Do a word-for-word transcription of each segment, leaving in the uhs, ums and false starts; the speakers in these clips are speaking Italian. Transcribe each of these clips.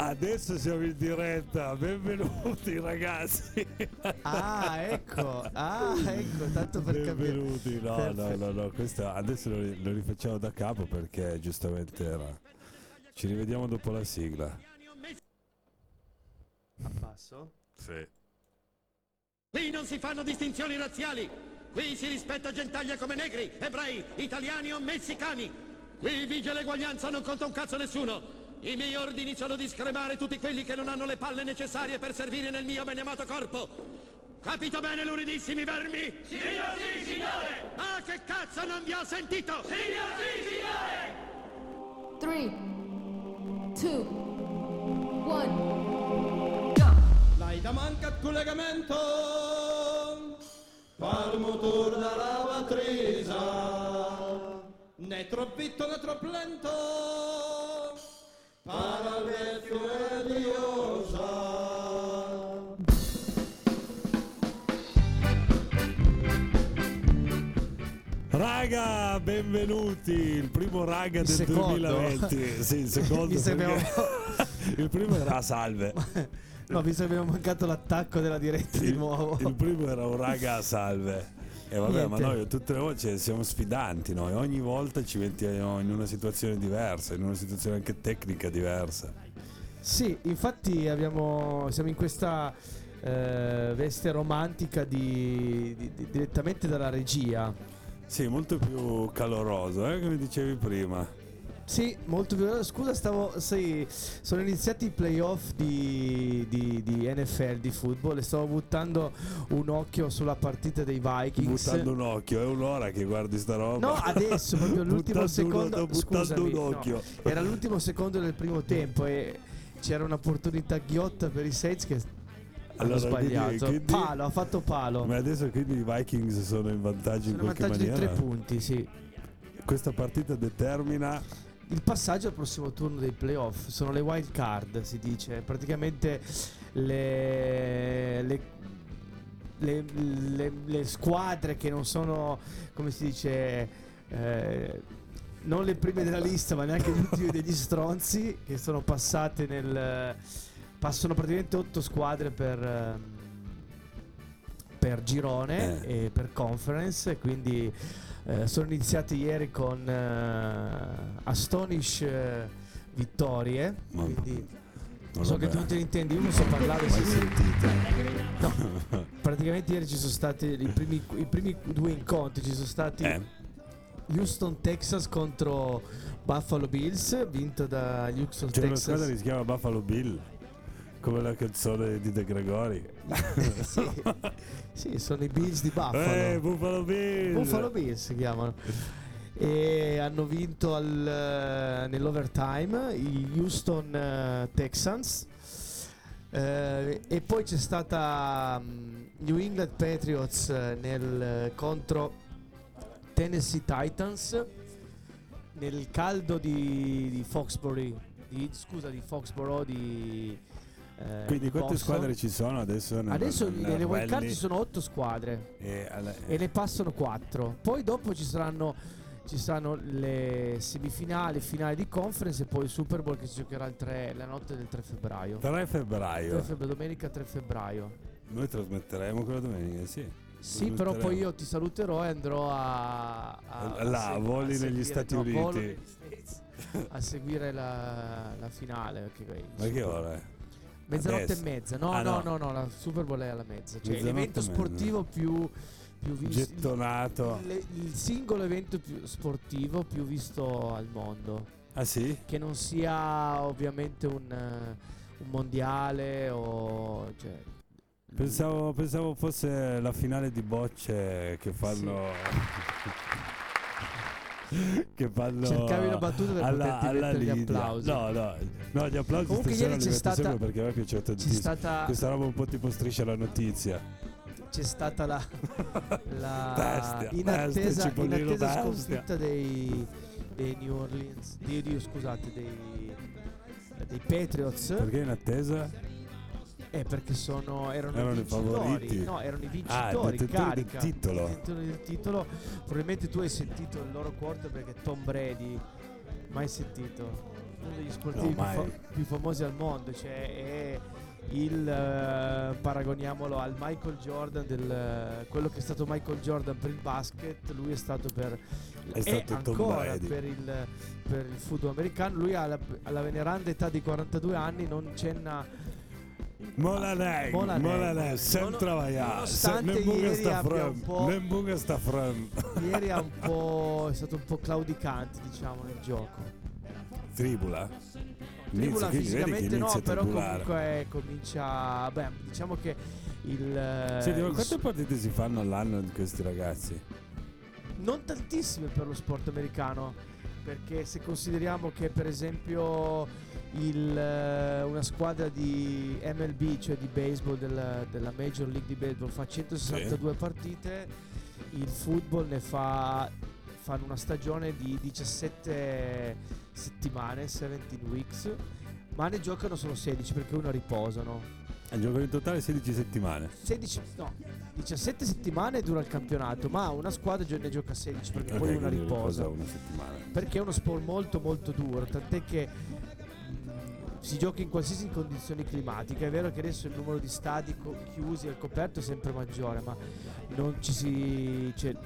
Adesso siamo in diretta, benvenuti ragazzi. Ah, ecco, ah, ecco, tanto per benvenuti, capire. Benvenuti, no, Perfetto. no, no, no, questa adesso lo, lo rifacciamo da capo perché giustamente era. Ci rivediamo dopo la sigla. Abbasso? Sì. Qui non si fanno distinzioni razziali, qui si rispetta gentaglia come negri, ebrei, italiani o messicani. Qui vige l'eguaglianza, non conta un cazzo nessuno. I miei ordini sono di scremare tutti quelli che non hanno le palle necessarie per servire nel mio beneamato corpo. Capito bene, luridissimi vermi? Signor sì, signore! Ah, che cazzo, non vi ho sentito! Signor sì, signore! tre, due, uno, go! L'hai da manca il collegamento! Fal motor da lavatrisa! Né troppo vitto né troppo lento! Para il fiume di Osa. Raga, benvenuti. Il primo raga del duemilaventi. Sì, il secondo. Mi sembrava... il primo era salve. No, mi sembra mancato l'attacco della diretta il, di nuovo. Il primo era un raga salve. E vabbè, Niente. ma noi tutte le volte siamo sfidanti, noi ogni volta ci mettiamo in una situazione diversa, in una situazione anche tecnica diversa. Sì, infatti abbiamo, siamo in questa eh, veste romantica di, di, di, direttamente dalla regia. Sì, molto più caloroso, eh, come dicevi prima. Sì, molto più. Scusa, stavo. Sì, sono iniziati i playoff di, di, di N F L, di football, e stavo buttando un occhio sulla partita dei Vikings. Buttando un occhio, è un'ora che guardi sta roba. No, adesso, proprio l'ultimo secondo. Scusami, un occhio. No, era l'ultimo secondo del primo tempo e c'era un'opportunità ghiotta per i Saints che allora, hanno sbagliato. Quindi, quindi, palo, ha fatto palo. Ma adesso quindi i Vikings sono in vantaggio, sono in qualche vantaggio maniera. Vantaggio di tre punti, sì. Questa partita determina il passaggio al prossimo turno dei playoff. Sono le wild card, si dice. Praticamente le, le, le, le, le squadre che non sono, come si dice, eh, non le prime della lista, ma neanche gli ultimi degli stronzi, che sono passate nel... Passano praticamente otto squadre per... per girone eh. e per conference, e quindi eh, sono iniziati ieri con eh, astonish eh, vittorie. Ma quindi non so che tu te ne intendi, io non so parlare. Sì, no. Praticamente ieri ci sono stati i primi, i primi due incontri, ci sono stati eh. Houston Texas contro Buffalo Bills, vinto da Houston C'è Texas. C'è una squadra che si chiama Buffalo Bill, come la canzone di De Gregori. sì, sì, sono i Bills di Buffalo. Eh, Buffalo Bills. Buffalo Bills si chiamano. E hanno vinto al, uh, nell'overtime i Houston uh, Texans. Uh, e poi c'è stata um, New England Patriots uh, nel uh, contro Tennessee Titans nel caldo di, di Foxbury, di, scusa, di Foxborough di Eh, quindi quante posso? squadre ci sono adesso? Nel, adesso nel, nelle wild card ci sono otto squadre e, alla, eh. e ne passano quattro. Poi dopo ci saranno, ci saranno le semifinali, finali di conference e poi il Super Bowl che si giocherà il tre, la notte del tre febbraio. tre febbraio. tre febbraio. Domenica tre febbraio. Noi trasmetteremo quella domenica, sì. Sì, però poi io ti saluterò e andrò a, a là, a voli a negli seguire, Stati no, Uniti a seguire la, la finale. Okay, ma che ora è? Mezzanotte Adesso. e mezza, no, ah, no, no, no, no, la Super Bowl è alla mezza. Cioè l'evento sportivo più, più visto. Gettonato. Il, il singolo evento più sportivo più visto al mondo. Ah sì? Che non sia ovviamente un, un mondiale o. Cioè, pensavo, pensavo fosse la finale di bocce che fanno. Sì. Che fanno cercavi la battuta per alla, poterti alla gli applausi. No, no, no, gli applausi comunque ieri c'è stata, perché a me è piaciuto tantissimo. Stata, questa roba un po' tipo Striscia la notizia. C'è stata la, la bestia, in attesa, bestia, in attesa sconfitta dei, dei New Orleans, di, di, scusate, dei, dei Patriots. Perché in attesa? Eh, perché sono erano, erano i favoriti, no, erano i vincitori, ah, carica del titolo. Il titolo del titolo. Probabilmente tu hai sentito il loro quarterback perché Tom Brady, mai sentito? uno degli sportivi no, più, più famosi al mondo, cioè è il eh, paragoniamolo al Michael Jordan del, quello che è stato Michael Jordan per il basket, lui è stato per è stato ancora per il, per il football americano. Lui ha la, alla veneranda età di quarantadue anni non cenna. Molanè, Molanè, sempre travagliato. Nemmeno sta frem, sta frem. Ieri è un po' è stato un po' claudicante, diciamo, nel gioco. Tribula? Tribula fisicamente no, però comunque comincia. Beh, diciamo che il. Senti, ma quante partite si fanno all'anno di questi ragazzi? Non tantissime per lo sport americano, perché se consideriamo che per esempio Il, una squadra di M L B, cioè di baseball della, della Major League di baseball, fa centosessantadue sì. partite, il football ne fa fanno una stagione di diciassette settimane, diciassette weeks, ma ne giocano solo sedici perché uno riposano. E giocano in totale sedici settimane? sedici, no, diciassette settimane dura il campionato, ma una squadra ne gioca sedici perché okay, poi una riposa. Una settimana. Perché è uno sport molto molto duro, tant'è che si gioca in qualsiasi condizioni climatiche. È vero che adesso il numero di stadi co- chiusi al coperto è sempre maggiore, ma non ci si, cioè,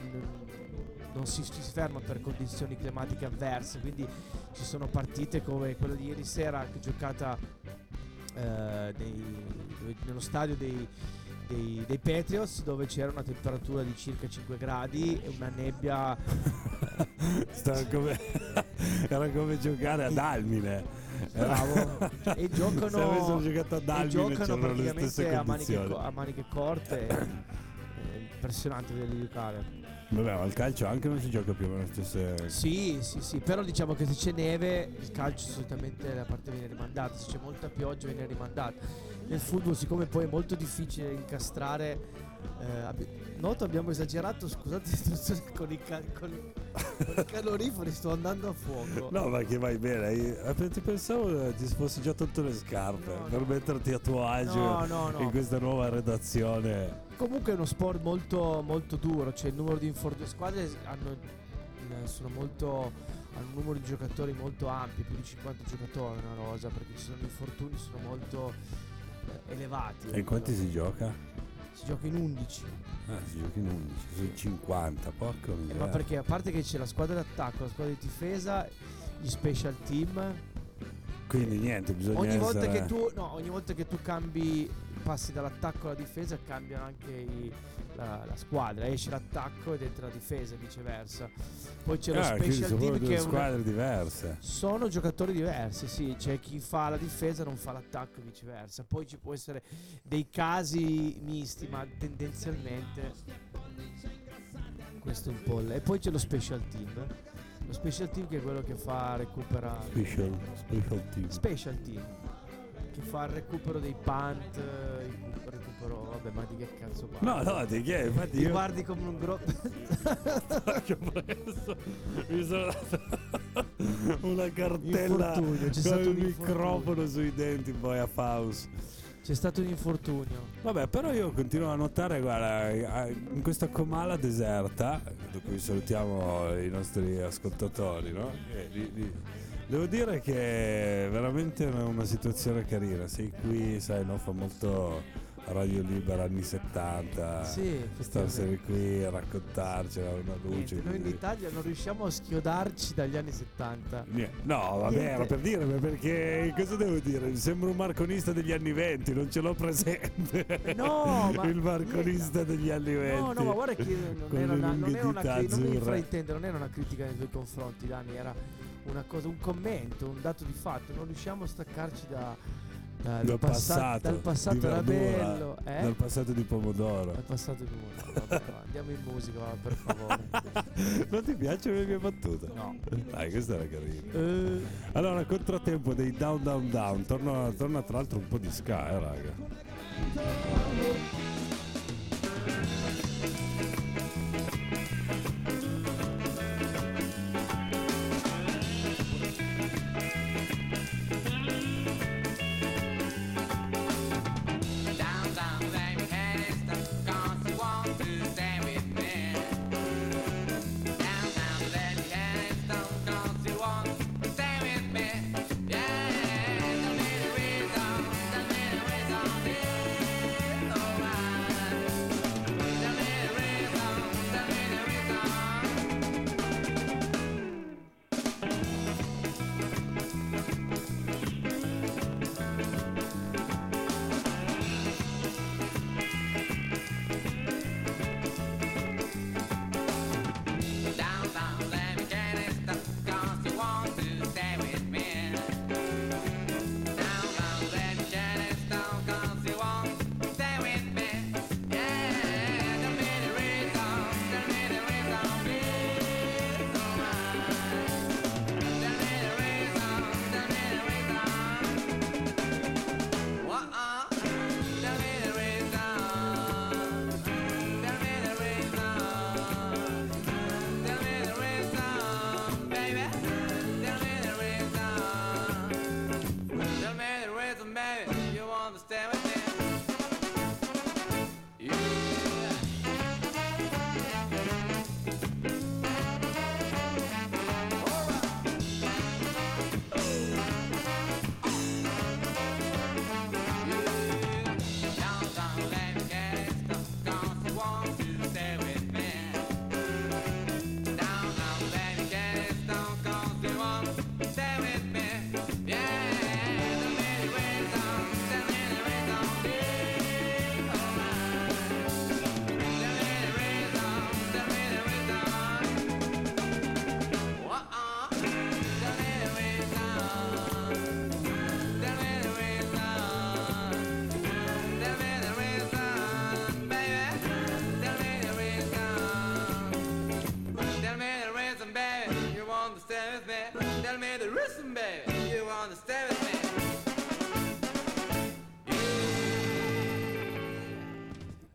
non si, ci si ferma per condizioni climatiche avverse, quindi ci sono partite come quella di ieri sera giocata eh, dei, nello stadio dei, dei, dei Patriots, dove c'era una temperatura di circa cinque gradi e una nebbia. Stava come, era come giocare ad Almine. Bravo. E giocano, e giocano praticamente a maniche, a maniche corte. È impressionante vedere giocare. Vabbè, ma il calcio anche non si gioca più nelle stesse. Sì, sì, sì, però diciamo che se c'è neve il calcio solitamente la parte viene rimandata, se c'è molta pioggia viene rimandata. Nel football, siccome poi è molto difficile incastrare, eh, abbi- noto abbiamo esagerato, scusate, con i cal- con i caloriferi sto andando a fuoco. No, ma che vai bene, io ti pensavo ti fossi già tolto le scarpe no, per no. metterti a tuo agio no, no, no. in questa nuova redazione. Comunque è uno sport molto molto duro, cioè il numero di infortuni, le squadre hanno, sono molto, hanno un numero di giocatori molto ampio, più di cinquanta giocatori una rosa, perché ci sono gli infortuni sono molto eh, elevati. E in quanti si gioca? Si gioca in undici. Ah, si gioca in undici, sì. cinquanta, porco eh, ma perché a parte che c'è la squadra d'attacco, la squadra di difesa, gli special team. Quindi niente, bisogna ogni volta essere... che tu no, ogni volta che tu cambi passi dall'attacco alla difesa cambiano anche i, la, la squadra, esce l'attacco ed entra la difesa e viceversa. Poi c'è ah, lo special team che è squadre una... diverse. Sono giocatori diversi, sì, c'è chi fa la difesa non fa l'attacco e viceversa. Poi ci può essere dei casi misti, ma tendenzialmente questo è un po' l... E poi c'è lo special team. Lo special team che è quello che fa recupera special, special team. Special team. Che fa il recupero dei punt, il recupero, vabbè, ma di che cazzo parli? No, no, di che? Infatti ti io... guardi come un gro... Che ho preso, mi sono dato una cartella c'è stato con il microfono sui denti poi a Faust. C'è stato un infortunio. Vabbè, però io continuo a notare, guarda, in questa Comala deserta, da cui salutiamo i nostri ascoltatori, no? E, di, di... Devo dire che è veramente una situazione carina. Sei qui, sai, no? Fa molto Radio Libera anni settanta. Sì, starsene qui a raccontarcela una luce. Niente, noi in Italia non riusciamo a schiodarci dagli anni settanta. Niente. No, vabbè, era per dire, perché cosa devo dire? Mi sembra un marconista degli anni venti, non ce l'ho presente. No, ma il marconista niente. Degli anni venti. No, no, ma guarda che non era una, non era una cri- non mi fraintendere, non era una critica nei tuoi confronti, Dani, era una cosa, un commento, un dato di fatto. Non riusciamo a staccarci da, da dal, passato, passato, dal passato di verdura, era bello, eh? Dal passato di pomodoro. Dal passato di pomodoro. Vabbè, va, andiamo in musica, va, per favore. Non ti piace le mie battute? No. Dai, questa era carina. Eh. Allora, contrattempo dei Down Down Down. Torna, torna tra l'altro un po' di ska, eh, raga. married, you understand me now. You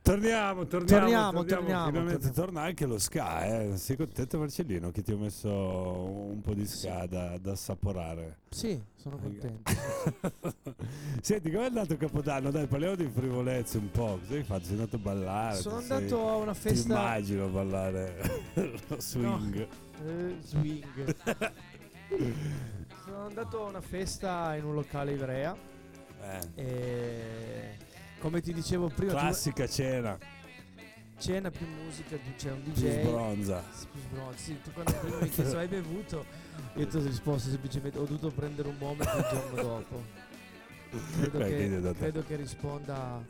Torniamo, torniamo, torniamo, torniamo. Finalmente torniamo. Torna anche lo ska, eh. Sei contento, Marcellino, che ti ho messo un po' di ska sì. da, da assaporare? Sì, sono contento. Senti, com'è andato il Capodanno? Dai, parliamo di frivolezze un po'. Cosa hai fatto? Sei andato a ballare? Sono andato sei... a una festa. Ti immagino a ballare lo swing. No. Eh, swing. Sono andato a una festa in un locale ivrea. Eh. E... come ti dicevo prima, classica tu... cena cena più musica, c'è un D J più sbronza, più sbronza. Sì, tu quando prima mi chiesto hai bevuto, io ti ho risposto semplicemente ho dovuto prendere un momento il giorno dopo. Credo, Beh, che, dato... credo che risponda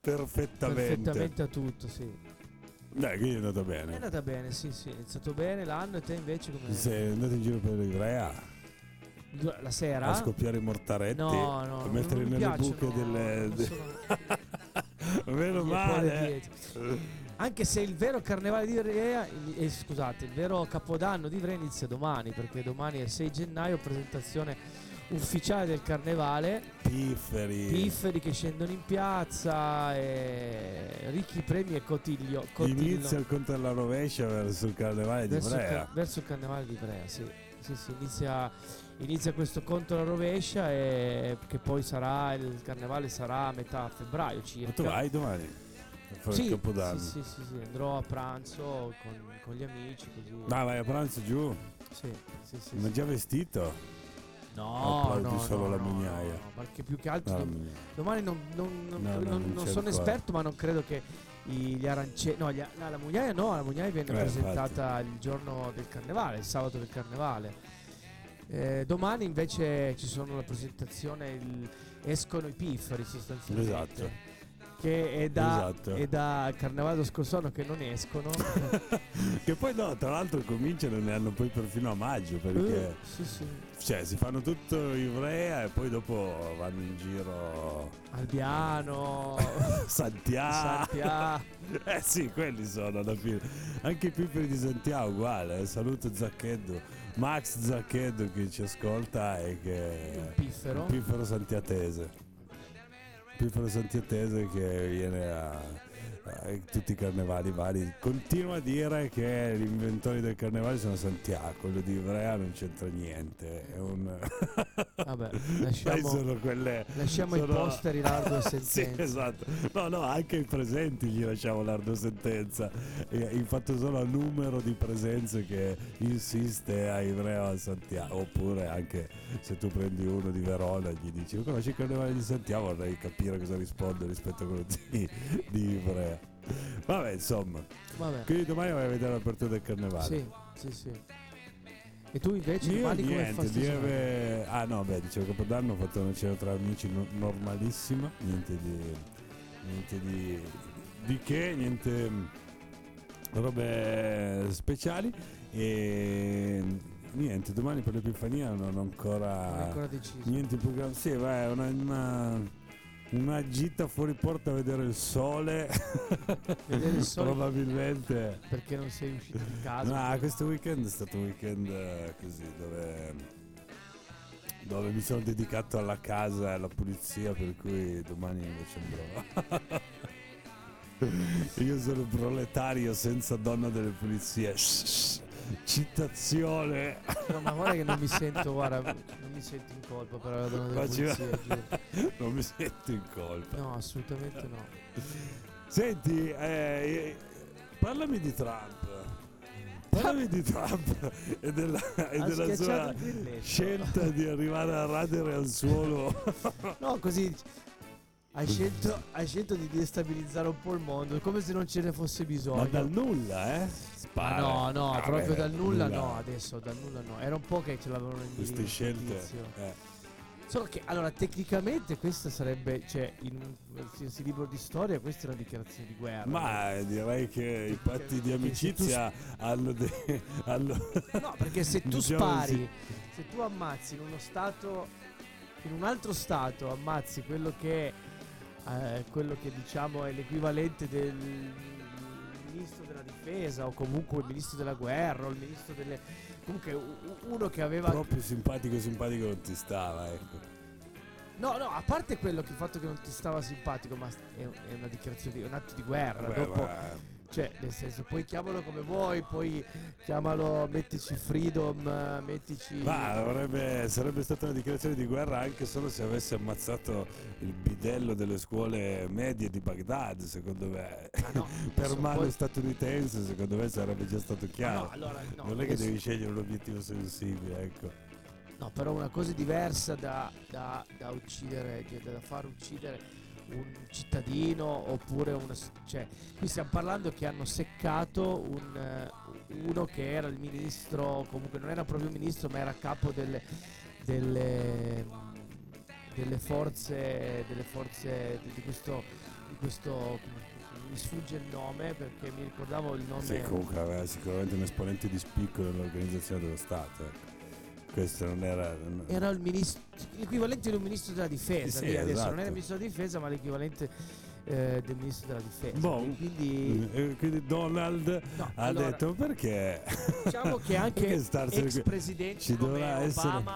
perfettamente perfettamente a tutto. Sì, dai, quindi è andata bene. È andata bene, sì sì, è stato bene l'anno. E te invece come sei andato in giro per l'Ivrea? La sera? A scoppiare i mortaretti, no, no, a mettere nelle piacciono, buche delle... No, sono... Meno male. Anche se il vero carnevale di Ivrea, eh, scusate, il vero Capodanno di Ivrea inizia domani, perché domani è il sei gennaio, presentazione ufficiale del carnevale. Pifferi. Pifferi che scendono in piazza, e ricchi premi e cotiglio. cotiglio. Inizia il conto alla rovescia verso il carnevale verso di Ivrea. Il ca- verso il carnevale di Ivrea, sì. Sì, sì, inizia, inizia questo conto alla rovescia, e che poi sarà, il carnevale sarà a metà febbraio circa. Ma tu vai domani a fare sì, il Capodanno? Sì, sì, sì, sì, andrò a pranzo con, con gli amici così. Ma vai a pranzo giù? Sì, sì, sì. Ma sì, già sì. Vestito? No, no, solo no, la mugnaia. No, perché più che altro dom- domani non, non, non, no, non, non, non sono esperto, ma non credo che gli arancini, no, no, la mugnaia no, la mugnaia viene eh, presentata infatti. Il giorno del carnevale, il sabato del carnevale. Eh, domani invece ci sono la presentazione, il, escono i pifferi sostanzialmente. Esatto. Che è da, esatto. è da carnevale scorso anno che non escono. Che poi no, tra l'altro cominciano e ne hanno poi perfino a maggio, perché uh, sì, sì. Cioè si fanno tutto Ivrea e poi dopo vanno in giro Albiano, Santiago, Santiago. Eh sì, quelli sono alla fine. Anche i pipperi di Santiago uguale, eh. Saluto Zacchetto, Max Zacchetto che ci ascolta e che è un piffero, un piffero santiatese. Piffero santiatese che viene a, a tutti i carnevali vari. Continua a dire che gli inventori del carnevale sono Santiago, quello di Ivrea non c'entra niente. È un vabbè, lasciamo, sono quelle, lasciamo sono... i posteri l'ardo sentenza. Sì, esatto. No, no, anche i presenti gli lasciamo l'ardo sentenza. E, infatti solo al numero di presenze che insiste a Ivrea o a Santiago. Oppure anche se tu prendi uno di Verona gli dici: conosci il carnevale di Santiago? Vorrei capire cosa risponde rispetto a quello di, di Ivrea. Vabbè, insomma. Vabbè. Quindi domani vai a vedere l'apertura del carnevale. Sì, sì, sì. E tu invece io domani niente, come fasti? Lieve... Ah no, beh, dicevo Capodanno ho fatto una cena tra amici no- normalissima, niente di niente di di che, niente robe speciali e niente, domani per l'Epifania non ho ancora, non ancora deciso. Niente in programma. Sì, vai, una, una una gita fuori porta a vedere il sole, vedere il sole probabilmente perché non sei uscito di casa. No, questo weekend è stato un weekend eh, così dove, dove mi sono dedicato alla casa e alla pulizia, per cui domani invece andrò. Io sono proletario senza donna delle pulizie. citazione. No, ma guarda che non mi sento, guarda, non mi sento in colpa per la donna della polizia. Non mi sento in colpa. No, assolutamente no. Senti, eh, parlami di Trump. Parlami di Trump e della, e della sua scelta di arrivare a radere al suolo. No, così hai scelto, hai scelto di destabilizzare un po' il mondo, come se non ce ne fosse bisogno. Ma dal nulla, eh? Spara. No, no, ah, proprio beh, dal nulla, nulla no, adesso dal nulla no. Era un po' che ce l'avevano in queste in scelte. Eh. Solo che, allora, tecnicamente questa sarebbe, cioè, in qualsiasi libro di storia questa è una dichiarazione di guerra. Ma eh. direi che i patti di amicizia tu... hanno, de... hanno... No, perché se tu diciamo spari, sì. se tu ammazzi in uno stato, in un altro stato, ammazzi quello che è Eh, quello che diciamo è l'equivalente del ministro della difesa o comunque il ministro della guerra o il ministro delle, comunque uno che aveva proprio simpatico simpatico non ti stava, ecco. No, no, a parte quello che il fatto che non ti stava simpatico, ma è, è una dichiarazione, è un atto di guerra. Beh, dopo beh. Cioè, nel senso, poi chiamalo come vuoi, poi chiamalo, mettici freedom, mettici... Ma avrebbe, sarebbe stata una dichiarazione di guerra anche solo se avesse ammazzato il bidello delle scuole medie di Baghdad, secondo me. Ah no, per mano poi... statunitense, secondo me sarebbe già stato chiaro. No, allora, no, non è che devi scegliere un obiettivo sensibile, ecco. No, però una cosa diversa da, da, da uccidere, da far uccidere un cittadino oppure una, cioè qui stiamo parlando che hanno seccato un, uno che era il ministro, comunque non era proprio ministro ma era capo delle delle, delle forze delle forze di questo di questo mi sfugge il nome perché mi ricordavo il nome. Sì, comunque aveva sicuramente un esponente di spicco dell'organizzazione dello Stato. Questo non era... Non... Era il ministro, l'equivalente di un ministro della difesa, sì, adesso esatto. Non era il ministro della difesa ma l'equivalente eh, del ministro della difesa. Bon. Quindi... Eh, quindi Donald no, ha allora, detto perché... Diciamo che anche ex presidenti come Obama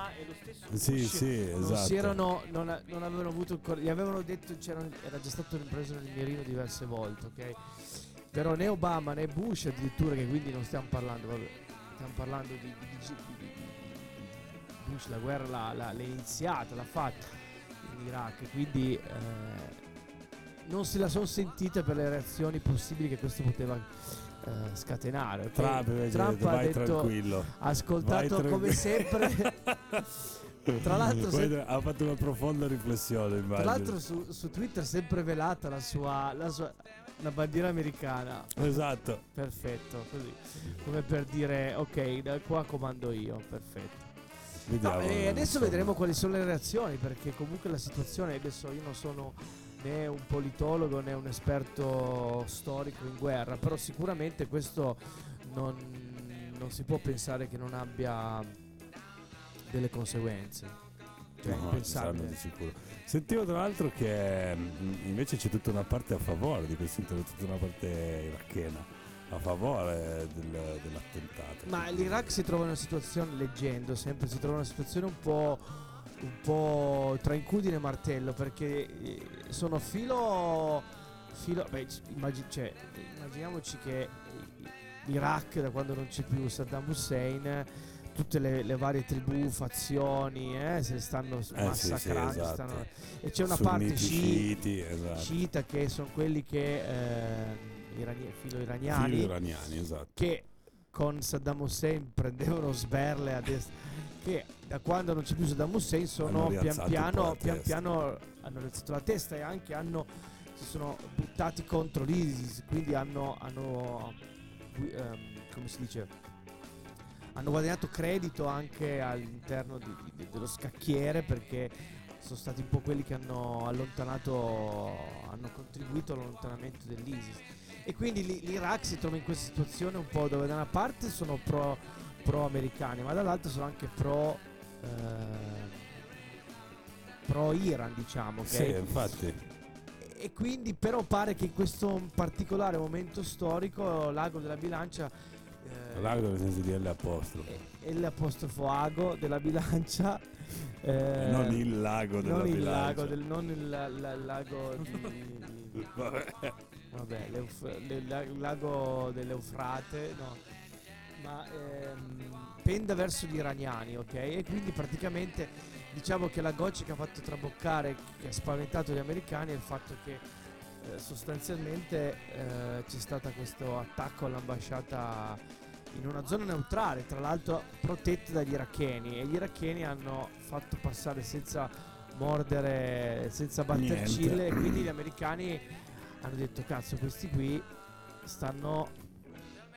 essere... e lo stesso Bush sì, sì, esatto. non, si erano, non, non avevano avuto il cor- gli avevano detto, c'era era già stato ripreso nel mirino diverse volte, ok? Però né Obama né Bush addirittura, che quindi non stiamo parlando, vabbè, stiamo parlando di... di, di, di Bush la guerra l'ha, l'ha, l'ha iniziata, l'ha fatta in Iraq, quindi eh, non se la sono sentita per le reazioni possibili che questo poteva eh, scatenare. Trump, Trump, Trump ha detto, tranquillo. Ha ascoltato come sempre. Tra l'altro se... ha fatto una profonda riflessione, immagino. Tra l'altro su, su Twitter sempre velata la sua, la sua la bandiera americana. Esatto. Perfetto, così. Come per dire ok, da qua comando io, perfetto. No, e adesso vedremo quali sono le reazioni, perché comunque la situazione, adesso io non sono né un politologo né un esperto storico in guerra, però sicuramente questo non, non si può pensare che non abbia delle conseguenze. Cioè, no, impensabile. Di sicuro. Sentivo tra l'altro che invece c'è tutta una parte a favore di questo, tutta una parte irachena a favore del, dell'attentato. Ma l'Iraq si trova in una situazione, leggendo sempre, si trova in una situazione un po', un po' tra incudine e martello, perché sono filo, filo beh, immagin- cioè, immaginiamoci che l'Iraq, da quando non c'è più Saddam Hussein, tutte le, le varie tribù, fazioni eh, se stanno eh, massacrando, sì, sì, esatto. stanno, e c'è una Sunniti, parte sciiti, esatto. sciita che sono quelli che eh, Irani- filo iraniani, filo iraniani esatto. che con Saddam Hussein prendevano sberle a destra, che da quando non c'è più Saddam Hussein sono pian piano, pian piano hanno rialzato la testa e anche hanno, si sono buttati contro l'ISIS, quindi hanno, hanno um, come si dice, hanno guadagnato credito anche all'interno di, di, dello scacchiere, perché sono stati un po' quelli che hanno allontanato, hanno contribuito all'allontanamento dell'ISIS. E quindi l'Iraq si trova in questa situazione un po' dove da una parte sono pro, pro-americani, ma dall'altra sono anche pro eh, pro-Iran, diciamo. Okay? Sì, infatti. E quindi però pare che in questo particolare momento storico l'ago della bilancia eh, l'ago nel senso di L apostrofo L apostrofo ago della bilancia eh, non il lago della non bilancia il lago del, non il la, la, lago di Vabbè, Vabbè l'euf- l'e- lago dell'Eufrate, no, ma ehm, pende verso gli iraniani, ok? E quindi praticamente diciamo che la goccia che ha fatto traboccare, che ha spaventato gli americani, è il fatto che eh, sostanzialmente eh, c'è stato questo attacco all'ambasciata in una zona neutrale, tra l'altro protetta dagli iracheni, e gli iracheni hanno fatto passare senza mordere, senza batter ciglio, e quindi gli americani hanno detto cazzo, questi qui stanno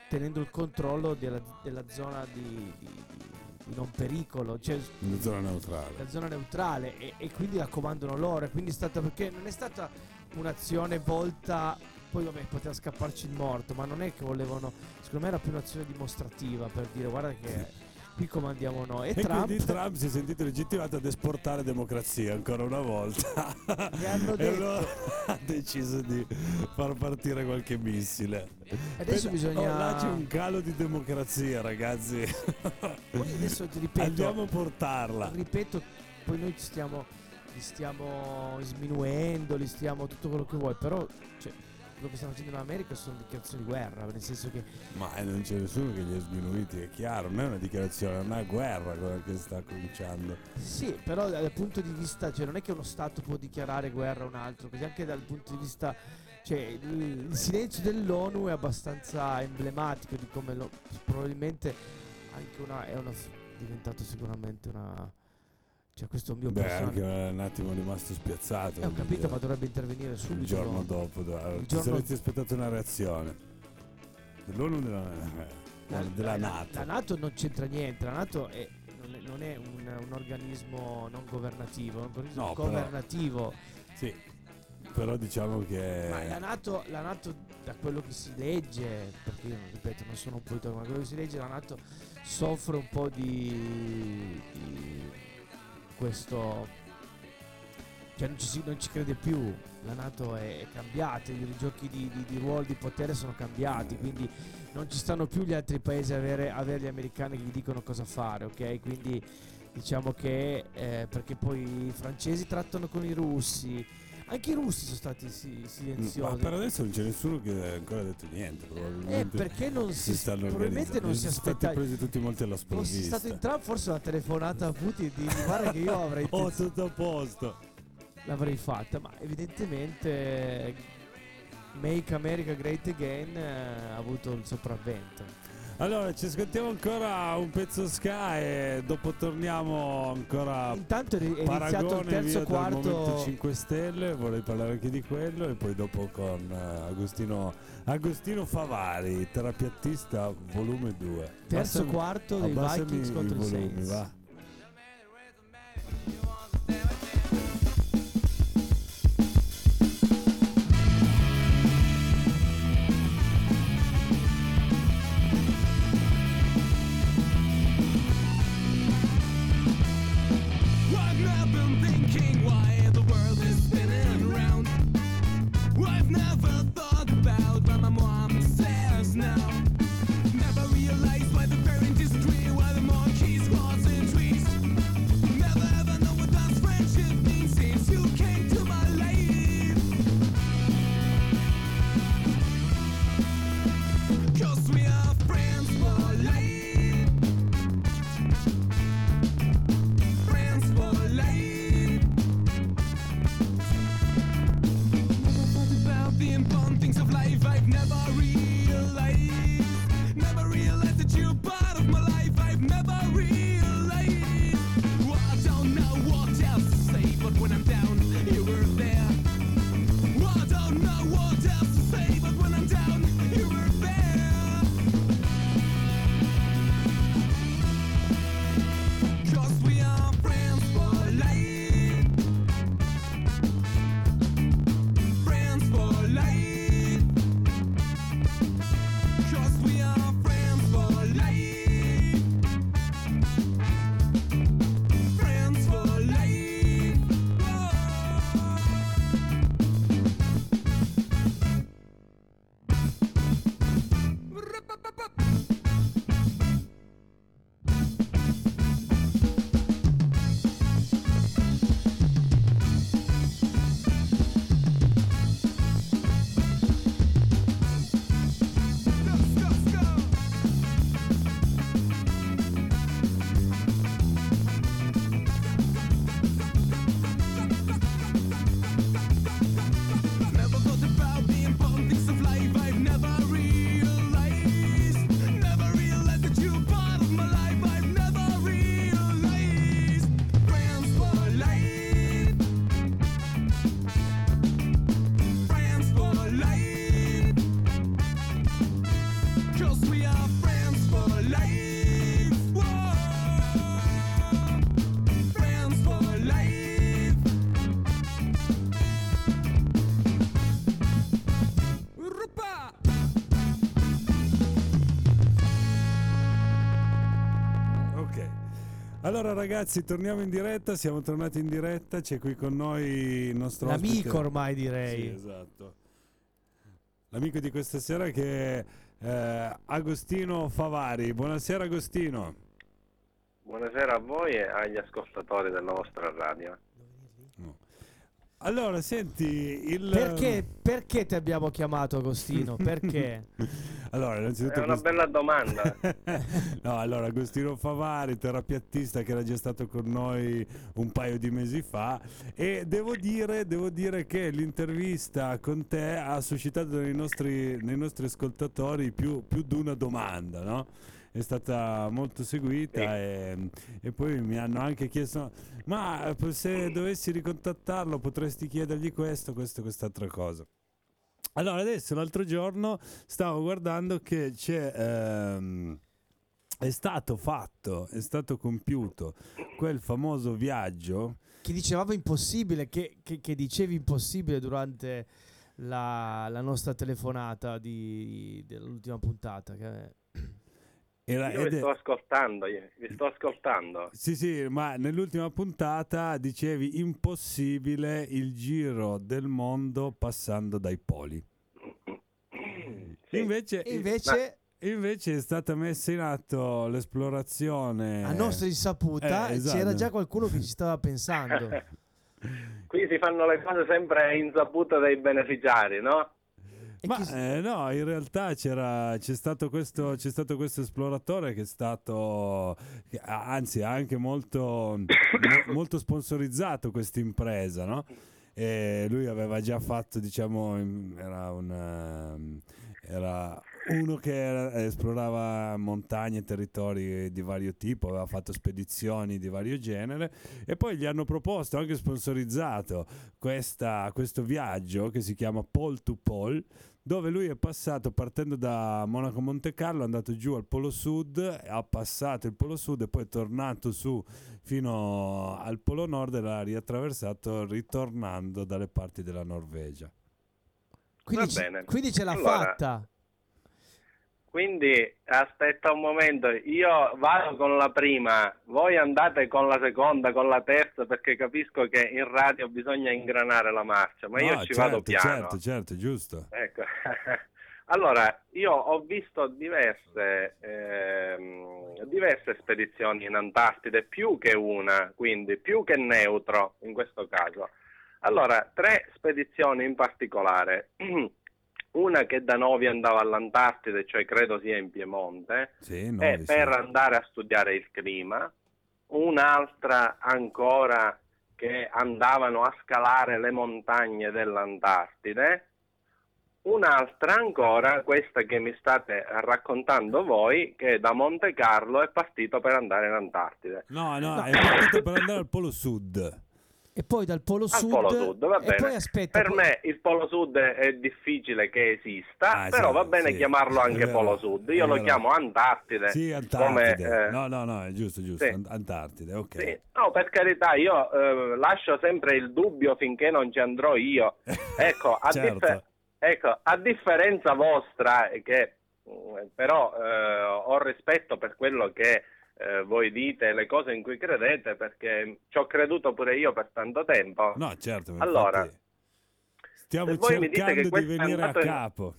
tenendo il controllo della, della zona di, di, di non pericolo, cioè la zona neutrale, la zona neutrale e, e quindi la comandano loro, e quindi è stata, perché non è stata un'azione volta, poi vabbè poteva scapparci il morto, ma non è che volevano, secondo me era più un'azione dimostrativa per dire guarda che qui comandiamo noi. E, e Trump, quindi Trump si è sentito legittimato ad esportare democrazia ancora una volta. Mi hanno detto. E allora ha deciso di far partire qualche missile. Adesso Beh, bisogna. Oh, là c'è un calo di democrazia, ragazzi. Poi adesso ti ripeto. Andiamo a portarla. Ripeto, poi noi ci stiamo, li stiamo sminuendo, li stiamo tutto quello che vuoi, però. Cioè, quello che stanno facendo in America sono dichiarazioni di guerra, nel senso che ma non c'è nessuno che li ha sminuiti, è chiaro, non è una dichiarazione, è una guerra quella che sta cominciando. Sì, però dal punto di vista, cioè non è che uno Stato può dichiarare guerra a un altro, perché anche dal punto di vista, cioè il, il silenzio dell'ONU è abbastanza emblematico di come lo, probabilmente anche una è una, diventato sicuramente una, cioè questo è un mio personaggio. Beh, personale. Anche un attimo rimasto spiazzato. Eh, ho capito, dire. Ma dovrebbe intervenire subito. Il giorno dopo, ti giorno... saresti aspettato una reazione dell'ONU, della, la, della la, NATO. La, la NATO non c'entra niente, la NATO è, non è, non è un, un organismo non governativo, un organismo no, governativo. Però, sì, però diciamo che. Ma la NATO, la NATO, da quello che si legge, perché io ripeto, non sono un politico, ma da quello che si legge, la NATO soffre un po' di. di questo, cioè non ci, si, non ci crede più, la NATO è, è cambiata, i giochi di, di, di ruolo di potere sono cambiati, quindi non ci stanno più gli altri paesi a avere, avere gli americani che gli dicono cosa fare, ok? Quindi diciamo che eh, perché poi i francesi trattano con i russi, anche i russi sono stati si, silenziosi. Ma per adesso non c'è nessuno che ha ancora detto niente, probabilmente. Eh, perché non si, si stanno probabilmente non si aspettava. Sono stati presi tutti molti alla sprovvista. Fosse stato in Trump forse una telefonata a Putin di guarda che io avrei oh, tutto a posto. L'avrei fatta, ma evidentemente Make America Great Again eh, ha avuto il sopravvento. Allora ci ascoltiamo ancora un pezzo ska e dopo torniamo ancora. Intanto è iniziato il terzo quarto del Movimento cinque Stelle, vorrei parlare anche di quello, e poi dopo con Agostino, Agostino Favari, terapeutista volume due. Terzo abbassami, quarto dei Vikings contro i, i Saints. Va. Allora ragazzi, torniamo in diretta, siamo tornati in diretta, c'è qui con noi il nostro L'amico ospite. L'amico ormai direi. Sì, esatto. L'amico di questa sera che è eh, Agostino Favari. Buonasera Agostino. Buonasera a voi e agli ascoltatori della vostra radio. No. Allora, senti, il... Perché, perché ti abbiamo chiamato Agostino? Perché? Allora, innanzitutto... È una Agostino... bella domanda. No, allora, Agostino Favari, terapeutista che era già stato con noi un paio di mesi fa, e devo dire, devo dire che l'intervista con te ha suscitato nei nostri, nei nostri ascoltatori più, più di una domanda, no? È stata molto seguita, sì. e, e poi mi hanno anche chiesto, ma se dovessi ricontattarlo potresti chiedergli questo, questo, quest'altra cosa. Allora adesso l'altro giorno stavo guardando che c'è, ehm, è stato fatto, è stato compiuto quel famoso viaggio che dicevamo impossibile, che, che, che dicevi impossibile durante la, la nostra telefonata di, dell'ultima puntata che è... Era, io vi sto ascoltando, io, vi sto ascoltando. Sì, sì, ma nell'ultima puntata dicevi impossibile il giro del mondo passando dai poli. Sì. Invece, invece, ma... invece è stata messa in atto l'esplorazione. A nostra insaputa, eh, esatto. C'era già qualcuno che ci stava pensando. Qui si fanno le cose sempre a insaputa dei beneficiari, no? Ma eh, no, in realtà c'era, c'è, stato questo, c'è stato questo esploratore che è stato, che, anzi ha anche molto, molto sponsorizzato questa impresa, no? E lui aveva già fatto, diciamo, era, una, era uno che era, esplorava montagne e territori di vario tipo, aveva fatto spedizioni di vario genere e poi gli hanno proposto, anche sponsorizzato, questa, questo viaggio che si chiama Pole to Pole, dove lui è passato partendo da Monaco Monte Carlo, è andato giù al Polo Sud, ha passato il Polo Sud e poi è tornato su fino al Polo Nord e l'ha riattraversato ritornando dalle parti della Norvegia. Quindi, c- quindi ce l'ha allora, fatta. Quindi aspetta un momento, io vado con la prima, voi andate con la seconda, con la terza, perché capisco che in radio bisogna ingranare la marcia, ma no, io ci certo, vado piano. Certo, certo, giusto. Ecco. Allora, io ho visto diverse, ehm, diverse spedizioni in Antartide, più che una, quindi più che neutro in questo caso. Allora, tre spedizioni in particolare. Una che da Novi andava all'Antartide, cioè credo sia in Piemonte, sì, no, e per sì. andare a studiare il clima, un'altra ancora che andavano a scalare le montagne dell'Antartide, un'altra ancora, questa che mi state raccontando voi, che da Monte Carlo è partito per andare in Antartide. No, no, no. È partito per andare al Polo Sud. E poi dal Polo Sud, Polo Sud va bene. E poi aspetta, per poi... me il Polo Sud è difficile che esista, ah, però sì, va bene sì. chiamarlo anche Polo Sud. Io allora. lo chiamo Antartide. Sì, Antartide. Come, eh... No, no, no, è giusto, giusto. Sì. Antartide, ok. Sì. No, per carità, io eh, lascio sempre il dubbio finché non ci andrò io. Ecco, a, certo. differ... ecco, a differenza vostra, che però eh, ho rispetto per quello che Eh, voi dite le cose in cui credete, perché ci ho creduto pure io per tanto tempo. No, certo. Allora, stiamo cercando di venire a capo.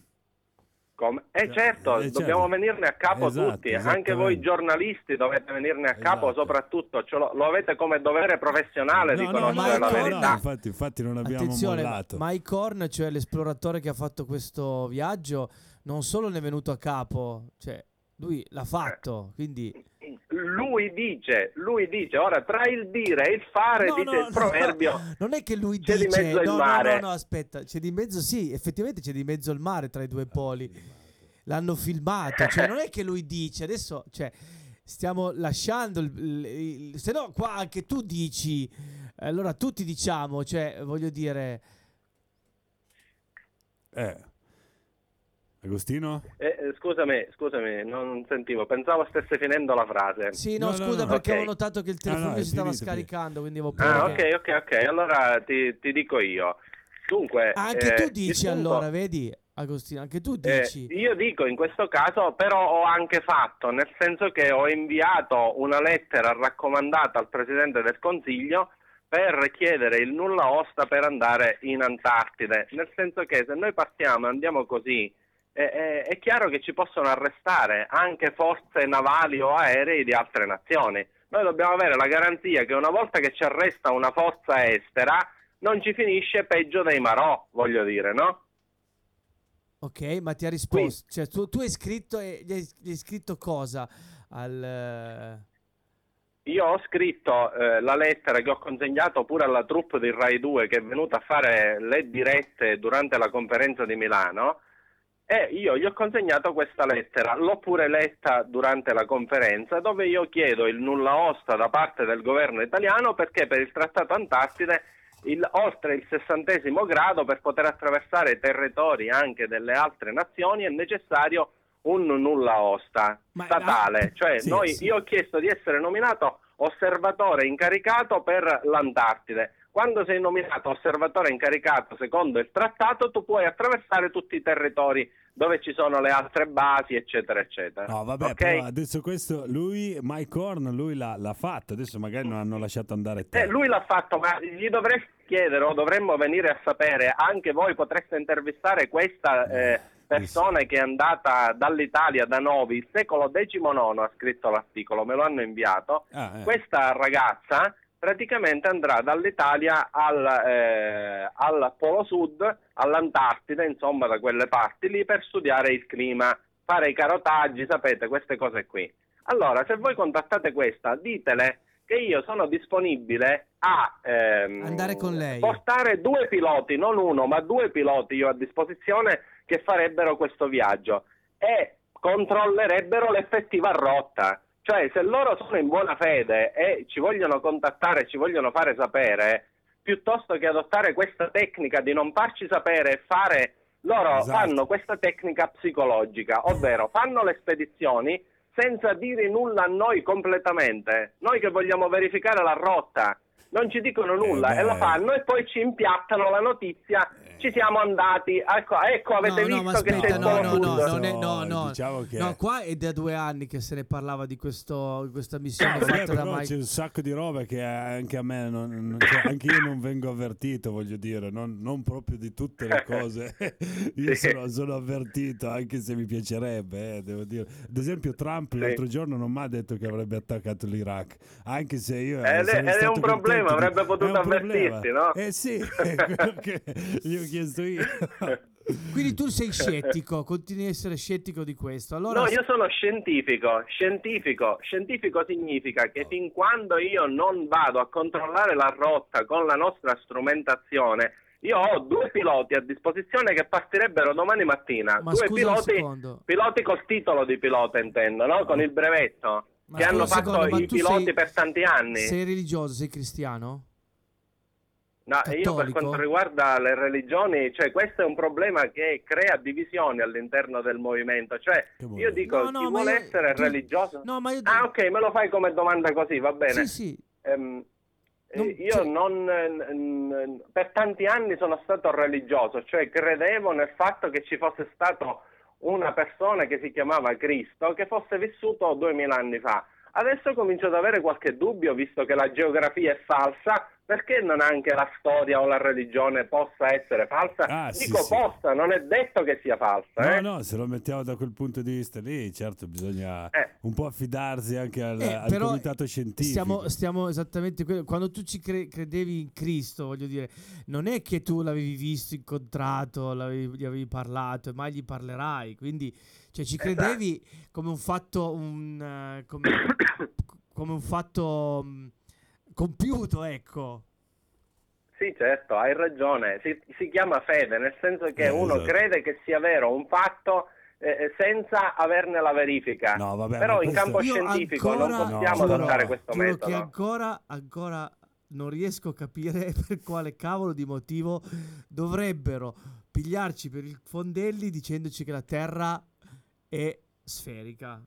In... Eh, certo, eh, dobbiamo certo. venirne a capo esatto, tutti. Anche voi giornalisti dovete venirne a capo, esatto. soprattutto ce lo, lo avete come dovere professionale no, di no, conoscere Mike la verità. No, no, infatti, infatti, non abbiamo Attenzione, mollato. Mike Horn, cioè l'esploratore che ha fatto questo viaggio, non solo ne è venuto a capo, cioè lui l'ha fatto, eh. quindi. Lui dice, lui dice, ora tra il dire e il fare no, dice no, il proverbio. No, no. Non è che lui c'è dice, di mezzo no, il mare. No, no, no, aspetta, c'è di mezzo, sì, effettivamente c'è di mezzo il mare tra i due poli. L'hanno filmato, cioè non è che lui dice, adesso, cioè stiamo lasciando il, il, il se no qua anche tu dici, allora tutti diciamo, cioè voglio dire eh Agostino? Eh, scusami, scusami, non sentivo, pensavo stesse finendo la frase. Sì, no, no scusa no, no. perché okay. avevo notato che il telefono ah, no, si finito, stava scaricando, quindi avevo paura. Ah, ok, ok, ok, allora ti, ti dico io. Dunque, anche eh, tu dici allora, punto... vedi? Agostino, anche tu dici? Eh, io dico in questo caso, però ho anche fatto, nel senso che ho inviato una lettera raccomandata al Presidente del Consiglio per chiedere il nulla osta per andare in Antartide, nel senso che se noi partiamo e andiamo così eh, eh, è chiaro che ci possono arrestare anche forze navali o aeree di altre nazioni. Noi dobbiamo avere la garanzia che una volta che ci arresta una forza estera non ci finisce peggio dei Marò, voglio dire, no? Ok, ma ti ha risposto, cioè tu, tu hai scritto e gli hai, gli hai scritto cosa al... Io ho scritto eh, la lettera che ho consegnato pure alla troupe di Rai due che è venuta a fare le dirette durante la conferenza di Milano, e io gli ho consegnato questa lettera, l'ho pure letta durante la conferenza, dove io chiedo il nulla osta da parte del governo italiano perché per il Trattato Antartide il, oltre il sessantesimo grado per poter attraversare i territori anche delle altre nazioni è necessario un nulla osta Ma statale, cioè sì, noi, sì. Io ho chiesto di essere nominato osservatore incaricato per l'Antartide. Quando sei nominato osservatore incaricato secondo il trattato tu puoi attraversare tutti i territori dove ci sono le altre basi, eccetera, eccetera. No, vabbè, okay? Però adesso questo, lui, Mike Horn, lui l'ha, l'ha fatto, adesso magari non hanno lasciato andare te. Eh, lui l'ha fatto, ma gli dovresti chiedere o dovremmo venire a sapere, anche voi potreste intervistare questa... Eh, persona che è andata dall'Italia da Novi, il secolo decimonono ha scritto l'articolo, me lo hanno inviato. Ah, eh. Questa ragazza praticamente andrà dall'Italia al, eh, al Polo Sud, all'Antartide, insomma da quelle parti lì, per studiare il clima, fare i carotaggi, sapete, queste cose qui. Allora, se voi contattate questa, ditele che io sono disponibile a ehm, andare con lei, portare due piloti, non uno, ma due piloti io a disposizione, che farebbero questo viaggio e controllerebbero l'effettiva rotta. Cioè, se loro sono in buona fede e ci vogliono contattare, ci vogliono fare sapere, piuttosto che adottare questa tecnica di non farci sapere e fare, loro esatto. fanno questa tecnica psicologica, ovvero fanno le spedizioni senza dire nulla a noi completamente. Noi che vogliamo verificare la rotta, non ci dicono nulla eh, e la fanno e poi ci impiattano la notizia, eh. ci siamo andati, ecco, ecco avete no, visto no, aspetta, che c'è no, il no, no, non è, no, no, diciamo che... no, qua è da due anni che se ne parlava di questo, di questa missione fatta eh, da però Mike. C'è un sacco di roba che anche a me, non, non, cioè, anche io non vengo avvertito, voglio dire, non, non proprio di tutte le cose, io sono, sono avvertito anche se mi piacerebbe, eh, devo dire, ad esempio Trump l'altro giorno non mi ha detto che avrebbe attaccato l'Iraq, anche se io eh, sarei stato è un problema. Ma avrebbe potuto avvertirti, no? Eh sì, è quello che gli ho chiesto io. Quindi tu sei scettico, continui a essere scettico di questo. Allora... No, io sono scientifico, scientifico. Scientifico significa che fin quando io non vado a controllare la rotta con la nostra strumentazione, io ho due piloti a disposizione che partirebbero domani mattina. Ma due piloti, piloti col titolo di pilota intendo, no? Con il brevetto. Ma che hanno fatto secondo, i piloti sei, per tanti anni. Sei religioso, sei cristiano? No, cattolico? Io per quanto riguarda le religioni, cioè questo è un problema che crea divisioni all'interno del movimento. Cioè io dico, no, no, chi vuole io, essere tu, religioso? No, ma io... Ah, ok, me lo fai come domanda così, va bene. Sì, sì. Ehm, non, io cioè... non... Per tanti anni sono stato religioso, cioè credevo nel fatto che ci fosse stato... una persona che si chiamava Cristo che fosse vissuto duemila anni fa. Adesso comincio ad avere qualche dubbio, visto che la geografia è falsa, perché non anche la storia o la religione possa essere falsa? Ah, dico sì, possa, sì. Non è detto che sia falsa. No, eh? no, se lo mettiamo da quel punto di vista lì, certo bisogna eh. un po' affidarsi anche al, eh, al comitato scientifico. Stiamo, stiamo esattamente quello. Quando tu ci cre- credevi in Cristo, voglio dire, non è che tu l'avevi visto, incontrato, l'avevi, gli avevi parlato e mai gli parlerai, quindi... Cioè ci credevi esatto. come un fatto un uh, come, come un fatto um, compiuto, ecco. Sì, certo, hai ragione. Si, si chiama fede, nel senso che eh, uno esatto. crede che sia vero un fatto eh, senza averne la verifica. No, vabbè, però in campo scientifico ancora, non possiamo no, adottare no, questo metodo. Che ancora ancora non riesco a capire per quale cavolo di motivo dovrebbero pigliarci per i fondelli dicendoci che la Terra e sferica.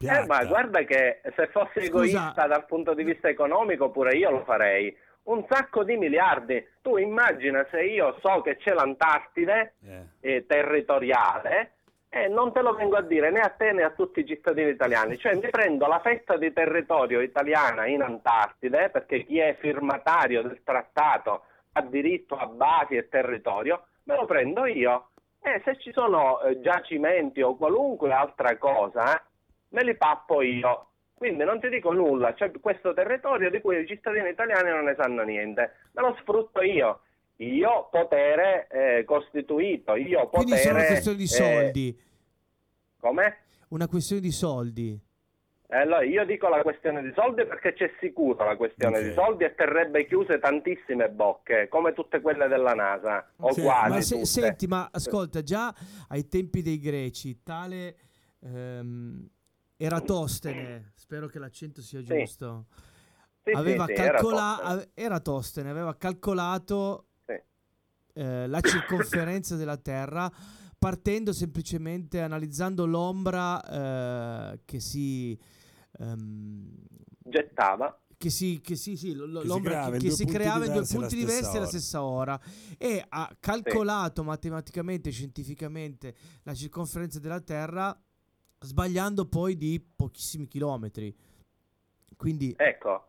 Eh, ma guarda che se fossi Scusa. egoista dal punto di vista economico pure io lo farei. un sacco di miliardi. Tu immagina se io so che c'è l'Antartide yeah. eh, territoriale e eh, non te lo vengo a dire né a te né a tutti i cittadini italiani, cioè mi prendo la fetta di territorio italiana in Antartide, perché chi è firmatario del trattato ha diritto a basi e territorio, me lo prendo io, e se ci sono eh, giacimenti o qualunque altra cosa eh, me li pappo io. Quindi non ti dico nulla, c'è cioè, questo territorio di cui i cittadini italiani non ne sanno niente, me lo sfrutto io, io ho potere eh, costituito, io ho potere... Quindi sono una questione di soldi. Eh... Come? Una questione di soldi. Eh, allora, io dico la questione di soldi perché c'è sicuro la questione okay. di soldi, e terrebbe chiuse tantissime bocche, come tutte quelle della NASA, o cioè, quasi ma se, senti, ma ascolta, già ai tempi dei Greci, tale... Ehm... Eratostene, spero che l'accento sia giusto. Sì. Sì, aveva sì, calcola- Eratostene. Eratostene aveva calcolato sì. eh, la circonferenza della Terra partendo semplicemente analizzando l'ombra eh, che si ehm, gettava, che si che si sì, l- che l'ombra si che, che si creava in due punti diversi alla stessa ora, e ha calcolato sì. matematicamente, scientificamente la circonferenza della Terra, sbagliando poi di pochissimi chilometri. Quindi ecco,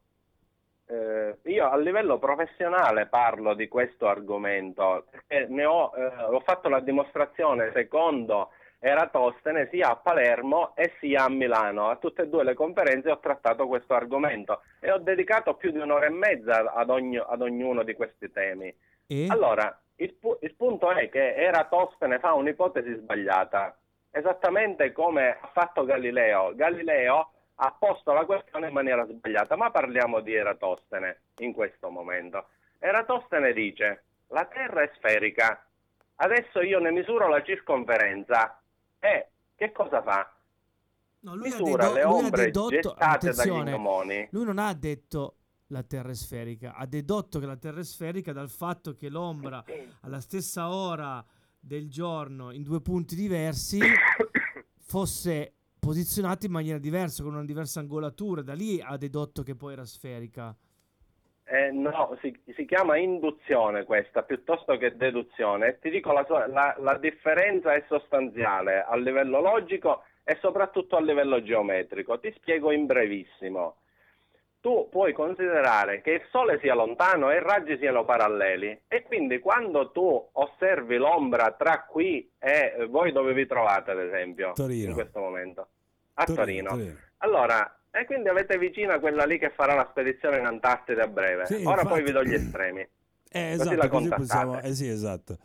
eh, io a livello professionale parlo di questo argomento, eh, ne ho, eh, ho fatto la dimostrazione secondo Eratostene sia a Palermo e sia a Milano. A tutte e due le conferenze ho trattato questo argomento e ho dedicato più di un'ora e mezza ad, ogni, ad ognuno di questi temi. E? Allora, il, pu- il punto è che Eratostene fa un'ipotesi sbagliata, esattamente come ha fatto Galileo. Galileo ha posto la questione in maniera sbagliata, ma parliamo di Eratostene in questo momento. Eratostene dice: la Terra è sferica, adesso io ne misuro la circonferenza. E che cosa fa? No, lui misura ha dedotto, le ombre lui ha dedotto, gettate dagli gnomoni. Lui non ha detto la Terra è sferica, ha dedotto che la Terra è sferica dal fatto che l'ombra alla stessa ora del giorno in due punti diversi fosse posizionata in maniera diversa, con una diversa angolatura. Da lì ha dedotto che poi era sferica. Eh, no, si, si chiama induzione questa piuttosto che deduzione. Ti dico, la, la, la differenza è sostanziale a livello logico e soprattutto a livello geometrico. Ti spiego in brevissimo. Tu puoi considerare che il Sole sia lontano e i raggi siano paralleli, e quindi quando tu osservi l'ombra tra qui e voi dove vi trovate, ad esempio, Torino. in questo momento, a Torino. Torino. Torino. Allora, e quindi avete vicina quella lì che farà la spedizione in Antartide a breve. Sì, ora infatti... poi vi do gli estremi. Eh, esatto, così la contattate. Così possiamo... eh, sì, esatto.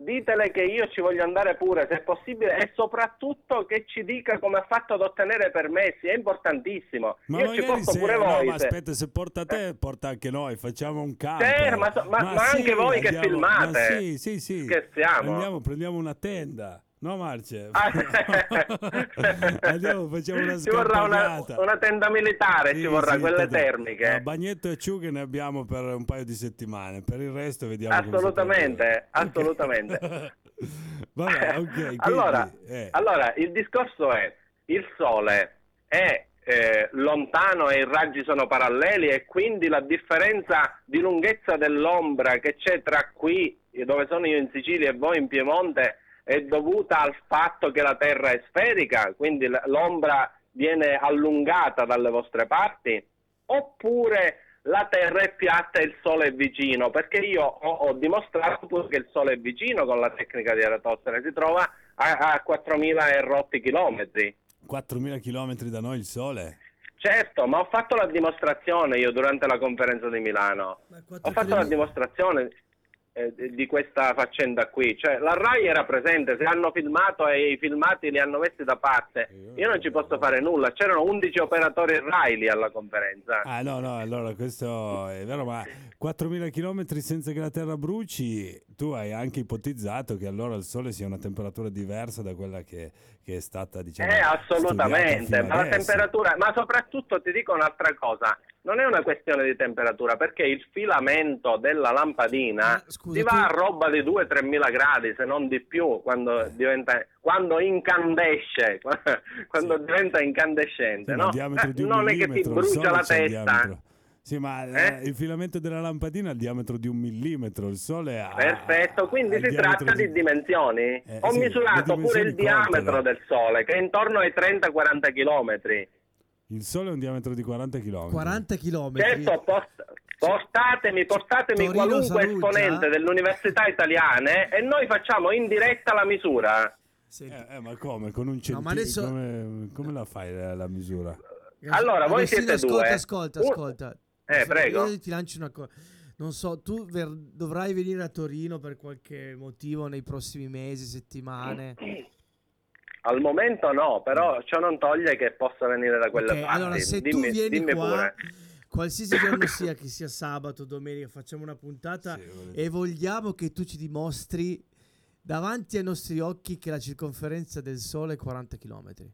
Ditele che io ci voglio andare pure, se è possibile, e soprattutto che ci dica come ha fatto ad ottenere permessi, è importantissimo. Ma io ci porto se, pure no, voi. Ma se... aspetta, se porta te, porta anche noi, facciamo un campo. Sì, ma, so, ma, ma, ma anche sì, voi andiamo, che filmate. Sì, sì, sì. Scherziamo. Andiamo, prendiamo una tenda. No, Marce, andiamo, facciamo una ci vorrà una, una tenda militare, sì, ci vorrà sì, quelle tenda. termiche. No, bagnetto e ciughe ne abbiamo per un paio di settimane, per il resto vediamo. Assolutamente, assolutamente. Okay. Vabbè, okay, quindi, allora, eh. allora, il discorso è: il Sole è eh, lontano e i raggi sono paralleli, e quindi la differenza di lunghezza dell'ombra che c'è tra qui, dove sono io in Sicilia, e voi in Piemonte, è dovuta al fatto che la Terra è sferica, quindi l'ombra viene allungata dalle vostre parti, oppure la Terra è piatta e il Sole è vicino, perché io ho, ho dimostrato che il Sole è vicino con la tecnica di Eratostene, si trova a, a quattromila e rotti chilometri. quattromila chilometri da noi il Sole? Certo, ma ho fatto la dimostrazione io durante la conferenza di Milano, ho fatto la dimostrazione... di questa faccenda qui, cioè la Rai era presente, se hanno filmato e i filmati li hanno messi da parte, io non ci posso fare nulla, c'erano undici operatori Rai lì alla conferenza. Ah no no, allora questo è vero, ma quattromila chilometri senza che la Terra bruci, tu hai anche ipotizzato che allora il Sole sia una temperatura diversa da quella che, che è stata, diciamo, eh, assolutamente, ma la temperatura, ma soprattutto ti dico un'altra cosa, non è una questione di temperatura, perché il filamento della lampadina Scusa, ti va tu... a roba di due tre mila gradi, se non di più, quando eh. diventa quando incandesce, quando sì. diventa incandescente, sì, no? Eh, non è che ti brucia la testa. Sì, ma eh? il filamento della lampadina ha il diametro di un millimetro, il sole ha... Perfetto, quindi si tratta di, di dimensioni. Eh, Ho sì, misurato pure il diametro del sole, che è intorno ai trenta quaranta chilometri. Il sole ha un diametro di quaranta chilometri. quaranta chilometri? Certo, post- portatemi, portatemi Torino qualunque Saluggia. Esponente dell'università italiane e noi facciamo in diretta la misura. Sì. Eh, eh, ma come? Con un centimetro? No, adesso... come, come la fai la, la misura? Allora, voi siete ascolta, due. Ascolta, ascolta, ascolta. Eh, prego. Io ti lancio una cosa. Non so, tu ver- dovrai venire a Torino per qualche motivo nei prossimi mesi, settimane? Al momento no, però ciò non toglie che possa venire da quella okay, parte. Allora, se dimmi, tu vieni dimmi qua, pure. Qualsiasi giorno sia, che sia sabato, domenica, facciamo una puntata sì, e vogliamo che tu ci dimostri davanti ai nostri occhi che la circonferenza del Sole è quaranta chilometri.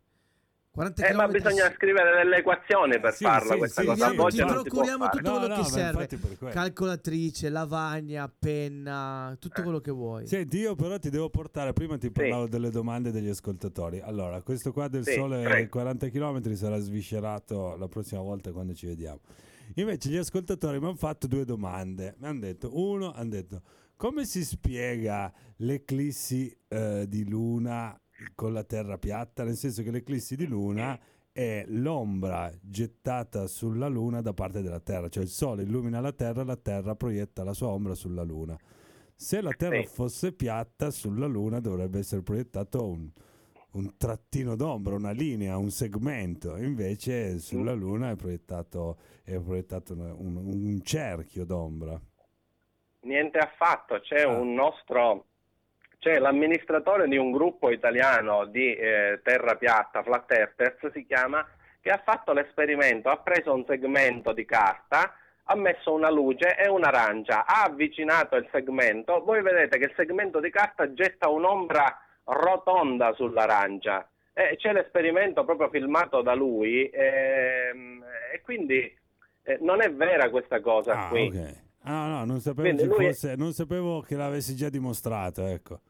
quaranta eh, ma bisogna si... scrivere delle equazioni per sì, farla sì, questa sì, cosa. Sì, sì, ti procuriamo tutto no, quello no, che serve: calcolatrice, lavagna, penna, tutto eh. quello che vuoi. Senti, io però ti devo portare. Prima ti parlavo sì. delle domande degli ascoltatori. Allora, questo qua del sì, sole ai quaranta chilometri sarà sviscerato la prossima volta quando ci vediamo. Invece, gli ascoltatori mi hanno fatto due domande. Mi hanno detto: uno, hanno detto come si spiega l'eclissi eh, di luna con la terra piatta, nel senso che l'eclissi di luna è l'ombra gettata sulla luna da parte della terra, cioè il sole illumina la terra, la terra proietta la sua ombra sulla luna. Se la terra sì. fosse piatta, sulla luna dovrebbe essere proiettato un, un trattino d'ombra, una linea, un segmento, invece sulla luna è proiettato, è proiettato un, un cerchio d'ombra. Niente affatto, c'è ah. un nostro... C'è l'amministratore di un gruppo italiano di eh, terra piatta, Flat Earthers si chiama, che ha fatto l'esperimento, ha preso un segmento di carta, ha messo una luce e un'arancia, ha avvicinato il segmento, voi vedete che il segmento di carta getta un'ombra rotonda sull'arancia. Eh, c'è l'esperimento proprio filmato da lui ehm, e quindi eh, non è vera questa cosa ah, qui. Okay. Ah no, non sapevo, ci fosse, è... non sapevo che l'avessi già dimostrato, ecco.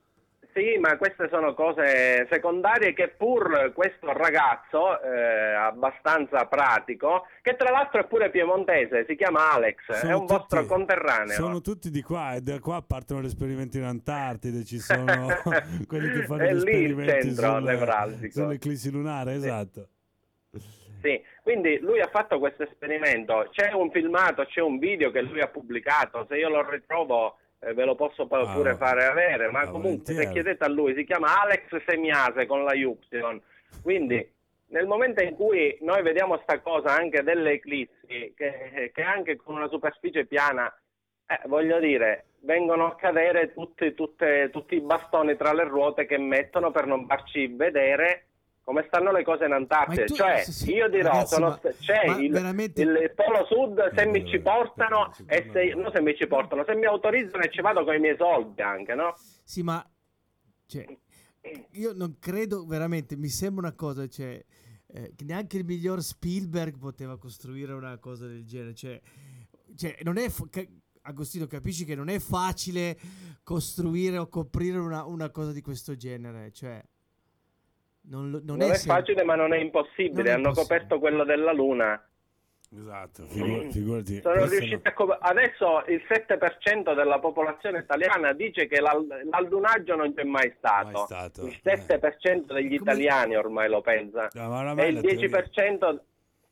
Sì, ma queste sono cose secondarie che pur questo ragazzo eh, abbastanza pratico, che tra l'altro è pure piemontese, si chiama Alex, sono è un tutti, vostro conterraneo. Sono tutti di qua e da qua partono gli esperimenti in Antartide, ci sono quelli che fanno gli esperimenti sulle, sull'eclissi lunare, sì. esatto. Sì, quindi lui ha fatto questo esperimento, c'è un filmato, c'è un video che lui ha pubblicato, se io lo ritrovo eh, ve lo posso pure ah, fare avere, ma ah, comunque volentieri. Se chiedete a lui, si chiama Alex Semiase con la Y, quindi nel momento in cui noi vediamo sta cosa anche delle eclissi, che, che anche con una superficie piana, eh, voglio dire, vengono a cadere tutti, tutte, tutti i bastoni tra le ruote che mettono per non farci vedere come stanno le cose in Antartide, tu, cioè sì, sì, io dirò ragazzi, sono, ma, c'è ma il, veramente... il polo sud se eh, mi ci portano eh, e se, no, se mi ci portano, se mi autorizzano e ci vado con i miei soldi anche, no? Sì, ma cioè, io non credo veramente, mi sembra una cosa, cioè eh, che neanche il miglior Spielberg poteva costruire una cosa del genere, cioè, cioè non è fo- ca- Agostino, capisci che non è facile costruire o coprire una, una cosa di questo genere, cioè Non, lo, non, non è, è facile, ma non è impossibile. Non Hanno impossibile. coperto quello della Luna. Esatto, figurati. figurati. Sono riusciti a cop- Adesso il sette per cento della popolazione italiana dice che l'al- l'allunaggio non c'è mai stato. Mai stato. Il sette per cento degli eh. italiani ormai lo pensa. No, e il dieci per cento... Teoria.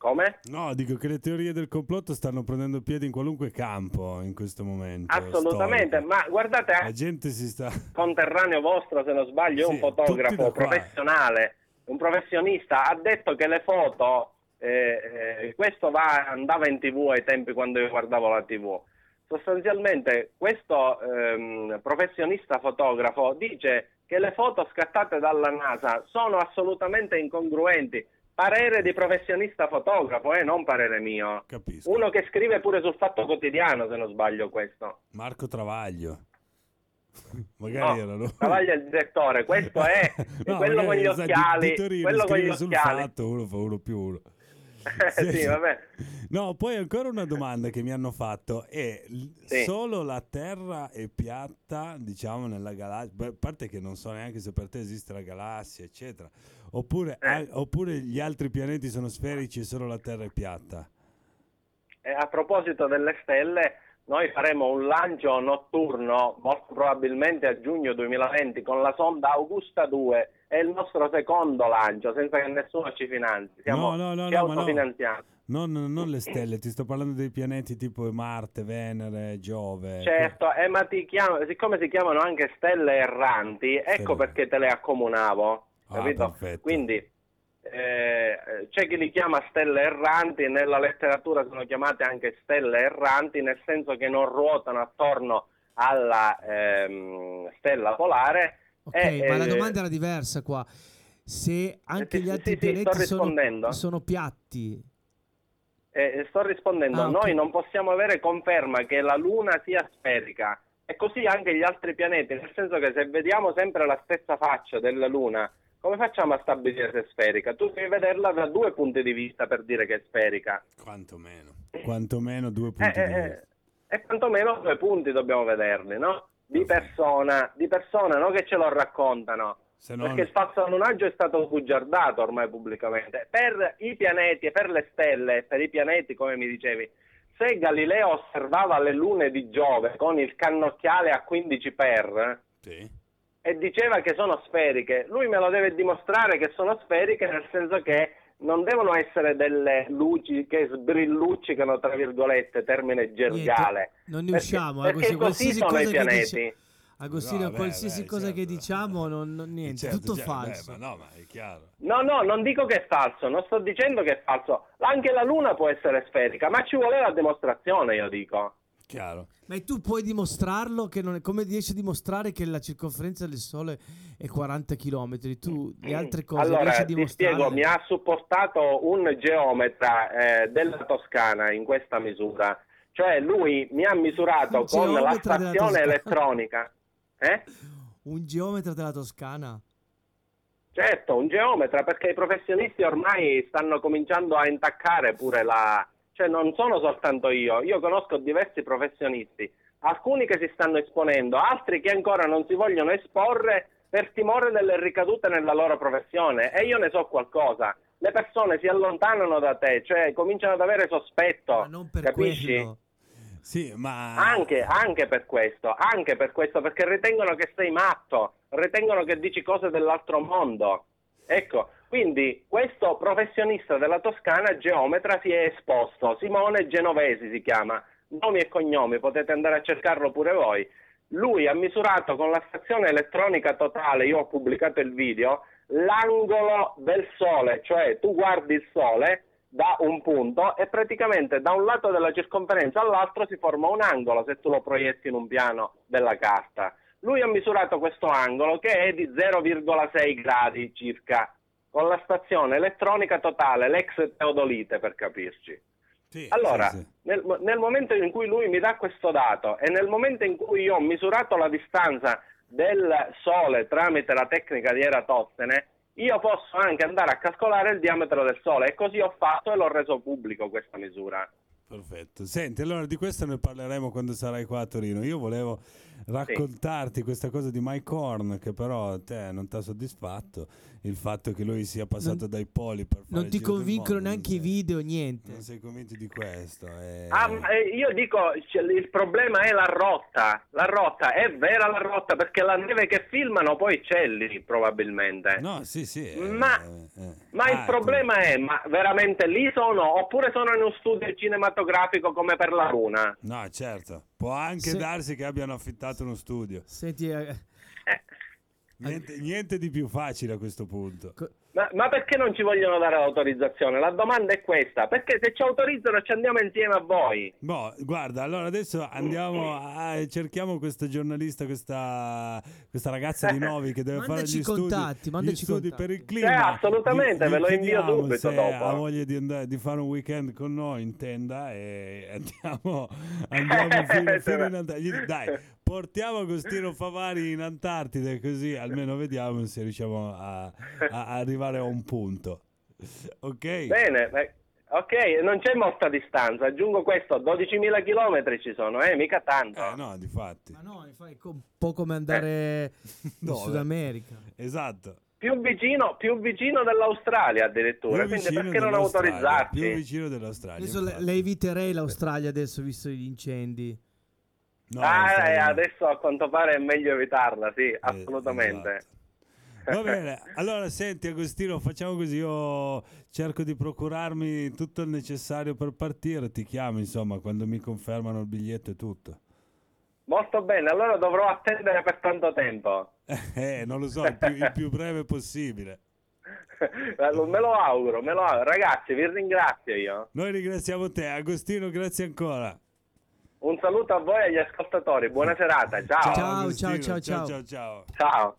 Come? No, dico che le teorie del complotto stanno prendendo piede in qualunque campo in questo momento. Assolutamente, storico. Ma guardate, la gente si sta... conterraneo vostro, se non sbaglio, è sì, un fotografo professionale, un professionista, ha detto che le foto, eh, eh, questo va, andava in tivù ai tempi quando io guardavo la tivù, sostanzialmente questo ehm, professionista fotografo dice che le foto scattate dalla NASA sono assolutamente incongruenti. Parere di professionista fotografo, eh, non parere mio. Capisco. Uno che scrive pure sul Fatto Quotidiano, se non sbaglio questo. Marco Travaglio. Magari no, era lui. Travaglio è il direttore, questo è no, quello con gli occhiali. Di, di Torino, quello con gli sul occhiali. Fatto, uno fa uno più uno. Sì, sì, vabbè. No, poi ancora una domanda che mi hanno fatto è sì. solo la Terra è piatta, diciamo, nella galassia, a parte che non so neanche se per te esiste la galassia, eccetera, oppure, eh. a, oppure gli altri pianeti sono sferici e solo la Terra è piatta. E a proposito delle stelle, noi faremo un lancio notturno, molto probabilmente a giugno duemilaventi, con la sonda Augusta due. È il nostro secondo lancio, senza che nessuno ci finanzi. Siamo no, no, no, autofinanziati. No, no, non le stelle, ti sto parlando dei pianeti tipo Marte, Venere, Giove. Certo, eh, ma ti chiamo, siccome si chiamano anche stelle erranti, stelle. Ecco perché te le accomunavo. Ah, capito? Perfetto. Quindi... Eh, c'è chi li chiama stelle erranti, nella letteratura sono chiamate anche stelle erranti, nel senso che non ruotano attorno alla ehm, stella polare. Ok, e, ma eh, la domanda era diversa qua. Se anche gli altri sì, pianeti sì, sono, sono piatti. Eh, sto rispondendo. Ah, okay. Noi non possiamo avere conferma che la Luna sia sferica, e così anche gli altri pianeti, nel senso che se vediamo sempre la stessa faccia della Luna, come facciamo a stabilire se è sferica? Tu devi vederla da due punti di vista per dire che è sferica. Quanto meno. Quanto meno due punti eh, di eh, vista. E quantomeno due punti dobbiamo vederli, no? Di oh, persona, sì. di persona, non che ce lo raccontano. Se non... Perché il spazzononaggio è stato bugiardato ormai pubblicamente. Per i pianeti e per le stelle, per i pianeti, come mi dicevi, se Galileo osservava le lune di Giove con il cannocchiale a quindici per... Sì. E diceva che sono sferiche, lui me lo deve dimostrare che sono sferiche, nel senso che non devono essere delle luci che sbrilluccicano, tra virgolette, termine gergale. Niente, non ne perché, usciamo, perché così sono i pianeti. Dice, Agostino, no, beh, qualsiasi beh, cosa certo, che diciamo, non, non, niente, certo, tutto certo, falso. Beh, ma no, ma è chiaro. No, no, non dico che è falso, non sto dicendo che è falso. Anche la Luna può essere sferica, ma ci vuole la dimostrazione, io dico. Chiaro. Ma tu puoi dimostrarlo che non è, come riesci a dimostrare che la circonferenza del Sole è quaranta chilometri? Tu le altre cose allora, riesci a dimostrare? Allora, ti spiego, mi ha supportato un geometra eh, della Toscana in questa misura. Cioè lui mi ha misurato un con la stazione elettronica. Eh? Un geometra della Toscana? Certo, un geometra, perché i professionisti ormai stanno cominciando a intaccare pure la... Cioè non sono soltanto io, io conosco diversi professionisti, alcuni che si stanno esponendo, altri che ancora non si vogliono esporre per timore delle ricadute nella loro professione, e io ne so qualcosa. Le persone si allontanano da te, cioè cominciano ad avere sospetto, ma non per capisci? Quello. Sì, ma... Anche, anche per questo, anche per questo, perché ritengono che sei matto, ritengono che dici cose dell'altro mondo. Ecco, quindi questo professionista della Toscana, geometra, si è esposto, Simone Genovesi si chiama, nomi e cognomi, potete andare a cercarlo pure voi. Lui ha misurato con la stazione elettronica totale, io ho pubblicato il video, l'angolo del Sole, cioè tu guardi il Sole da un punto e praticamente da un lato della circonferenza all'altro si forma un angolo se tu lo proietti in un piano della carta. Lui ha misurato questo angolo che è di zero virgola sei gradi circa, con la stazione elettronica totale, l'ex Teodolite per capirci. Sì, allora, sì, sì. Nel, nel momento in cui lui mi dà questo dato e nel momento in cui io ho misurato la distanza del Sole tramite la tecnica di Eratostene, io posso anche andare a calcolare il diametro del Sole, e così ho fatto e l'ho reso pubblico questa misura. Perfetto. Senti, allora di questo ne parleremo quando sarai qua a Torino. Io volevo raccontarti sì. questa cosa di Mike Horn, che però te non ti ha soddisfatto, il fatto che lui sia passato non, dai poli per fare non ti convincono neanche sei, i video, niente. Non sei convinto di questo e... ah, io dico, il problema è la rotta. La rotta, è vera la rotta, perché la neve che filmano poi c'è lì probabilmente. No, sì, sì. Ma, eh, eh. ma ah, il problema ecco. è, ma veramente lì sono, oppure sono in uno studio cinematografico grafico come per la Luna? No, certo, può anche se... darsi che abbiano affittato uno studio. Senti, eh... niente, niente di più facile a questo punto. Co... Ma, ma perché non ci vogliono dare l'autorizzazione? La domanda è questa: perché se ci autorizzano ci andiamo insieme a voi? Boh, guarda, allora adesso andiamo a cerchiamo questo giornalista, questa, questa ragazza di Novi che deve fare gli contatti, studi, mandaci gli studi contatti. Per il clima. Eh, assolutamente, ve lo invio subito se dopo. Ha voglia di, andare, di fare un weekend con noi in tenda e andiamo, andiamo fino, fino in Antartide. Dai, portiamo Agostino Favari in Antartide, così almeno vediamo se riusciamo a, a, a arrivare a un punto. Ok, bene, ok, non c'è molta distanza, aggiungo questo, dodicimila chilometri ci sono, eh, mica tanto. Eh no, difatti. Ma no, è un po' come andare eh. in no, Sud America. Esatto. Più vicino, più vicino dell'Australia addirittura, quindi perché non autorizzarti? Più vicino dell'Australia. Adesso le, le eviterei l'Australia adesso, visto gli incendi. No, ah, eh, adesso a quanto pare è meglio evitarla, sì, eh, assolutamente. Esatto. Va bene, allora senti Agostino, facciamo così, io cerco di procurarmi tutto il necessario per partire, ti chiamo insomma quando mi confermano il biglietto e tutto. Molto bene, allora dovrò attendere per tanto tempo. Eh, non lo so, il più, il più breve possibile. Me lo auguro, me lo auguro. Ragazzi, vi ringrazio io. Noi ringraziamo te, Agostino, grazie ancora. Un saluto a voi e agli ascoltatori, buona serata, ciao. Ciao, ciao, ciao, ciao, ciao, ciao. Ciao.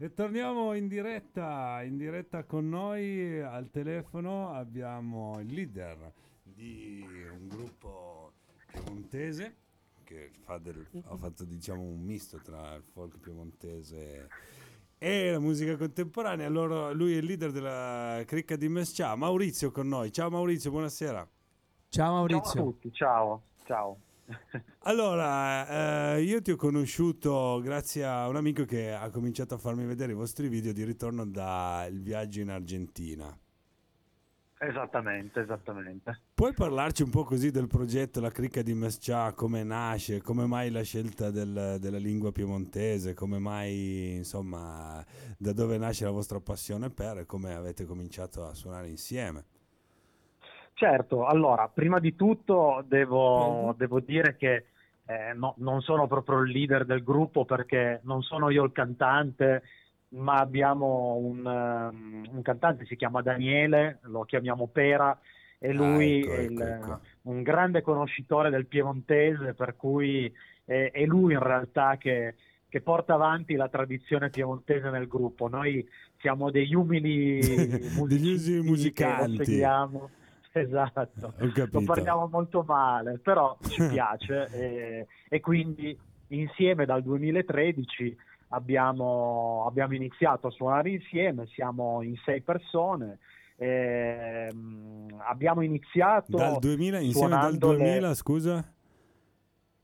E torniamo in diretta, in diretta con noi al telefono abbiamo il leader di un gruppo piemontese che fa del, ha fatto diciamo un misto tra il folk piemontese e la musica contemporanea. Allora lui è il leader della Cricca di Mescià, Maurizio con noi. Ciao Maurizio, buonasera. Ciao Maurizio. Ciao a tutti, ciao, ciao. Allora, eh, io ti ho conosciuto grazie a un amico che ha cominciato a farmi vedere i vostri video di ritorno dal viaggio in Argentina. Esattamente, esattamente. Puoi parlarci un po' così del progetto La Cricca di Mescià, come nasce, come mai la scelta del, della lingua piemontese, come mai, insomma, da dove nasce la vostra passione per, e come avete cominciato a suonare insieme? Certo, allora, prima di tutto devo, devo dire che eh, no, non sono proprio il leader del gruppo, perché non sono io il cantante, ma abbiamo un, um, un cantante, si chiama Daniele, lo chiamiamo Pera, e lui ah, ecco, è il, ecco, ecco. un grande conoscitore del piemontese, per cui è, è lui in realtà che, che porta avanti la tradizione piemontese nel gruppo. Noi siamo degli umili music- musicanti, esatto, lo parliamo molto male, però ci piace, e, e quindi insieme dal duemilatredici Abbiamo, abbiamo iniziato a suonare insieme, siamo in sei persone, ehm, abbiamo iniziato dal duemila, insieme dal duemila, le... scusa?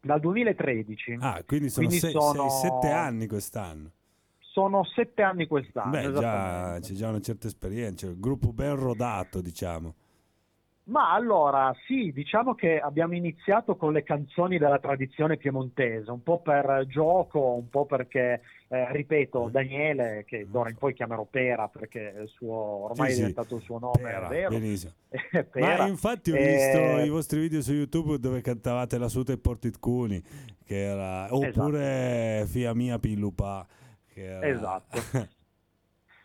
Dal duemilatredici. Ah, quindi sono quindi sei, sono... sei, sette anni quest'anno. Sono sette anni quest'anno. Beh, già, c'è già una certa esperienza, il gruppo ben rodato, diciamo. Ma allora, sì, diciamo che abbiamo iniziato con le canzoni della tradizione piemontese, un po' per gioco, un po' perché, eh, ripeto, Daniele, che d'ora in poi chiamerò Pera, perché il suo, ormai sì, è diventato il suo nome, Pera, è vero. Pera. Ma infatti ho visto eh... i vostri video su YouTube dove cantavate La Suta e Portitcuni, che era... oppure esatto. Fia mia Pilupa, che era... Esatto.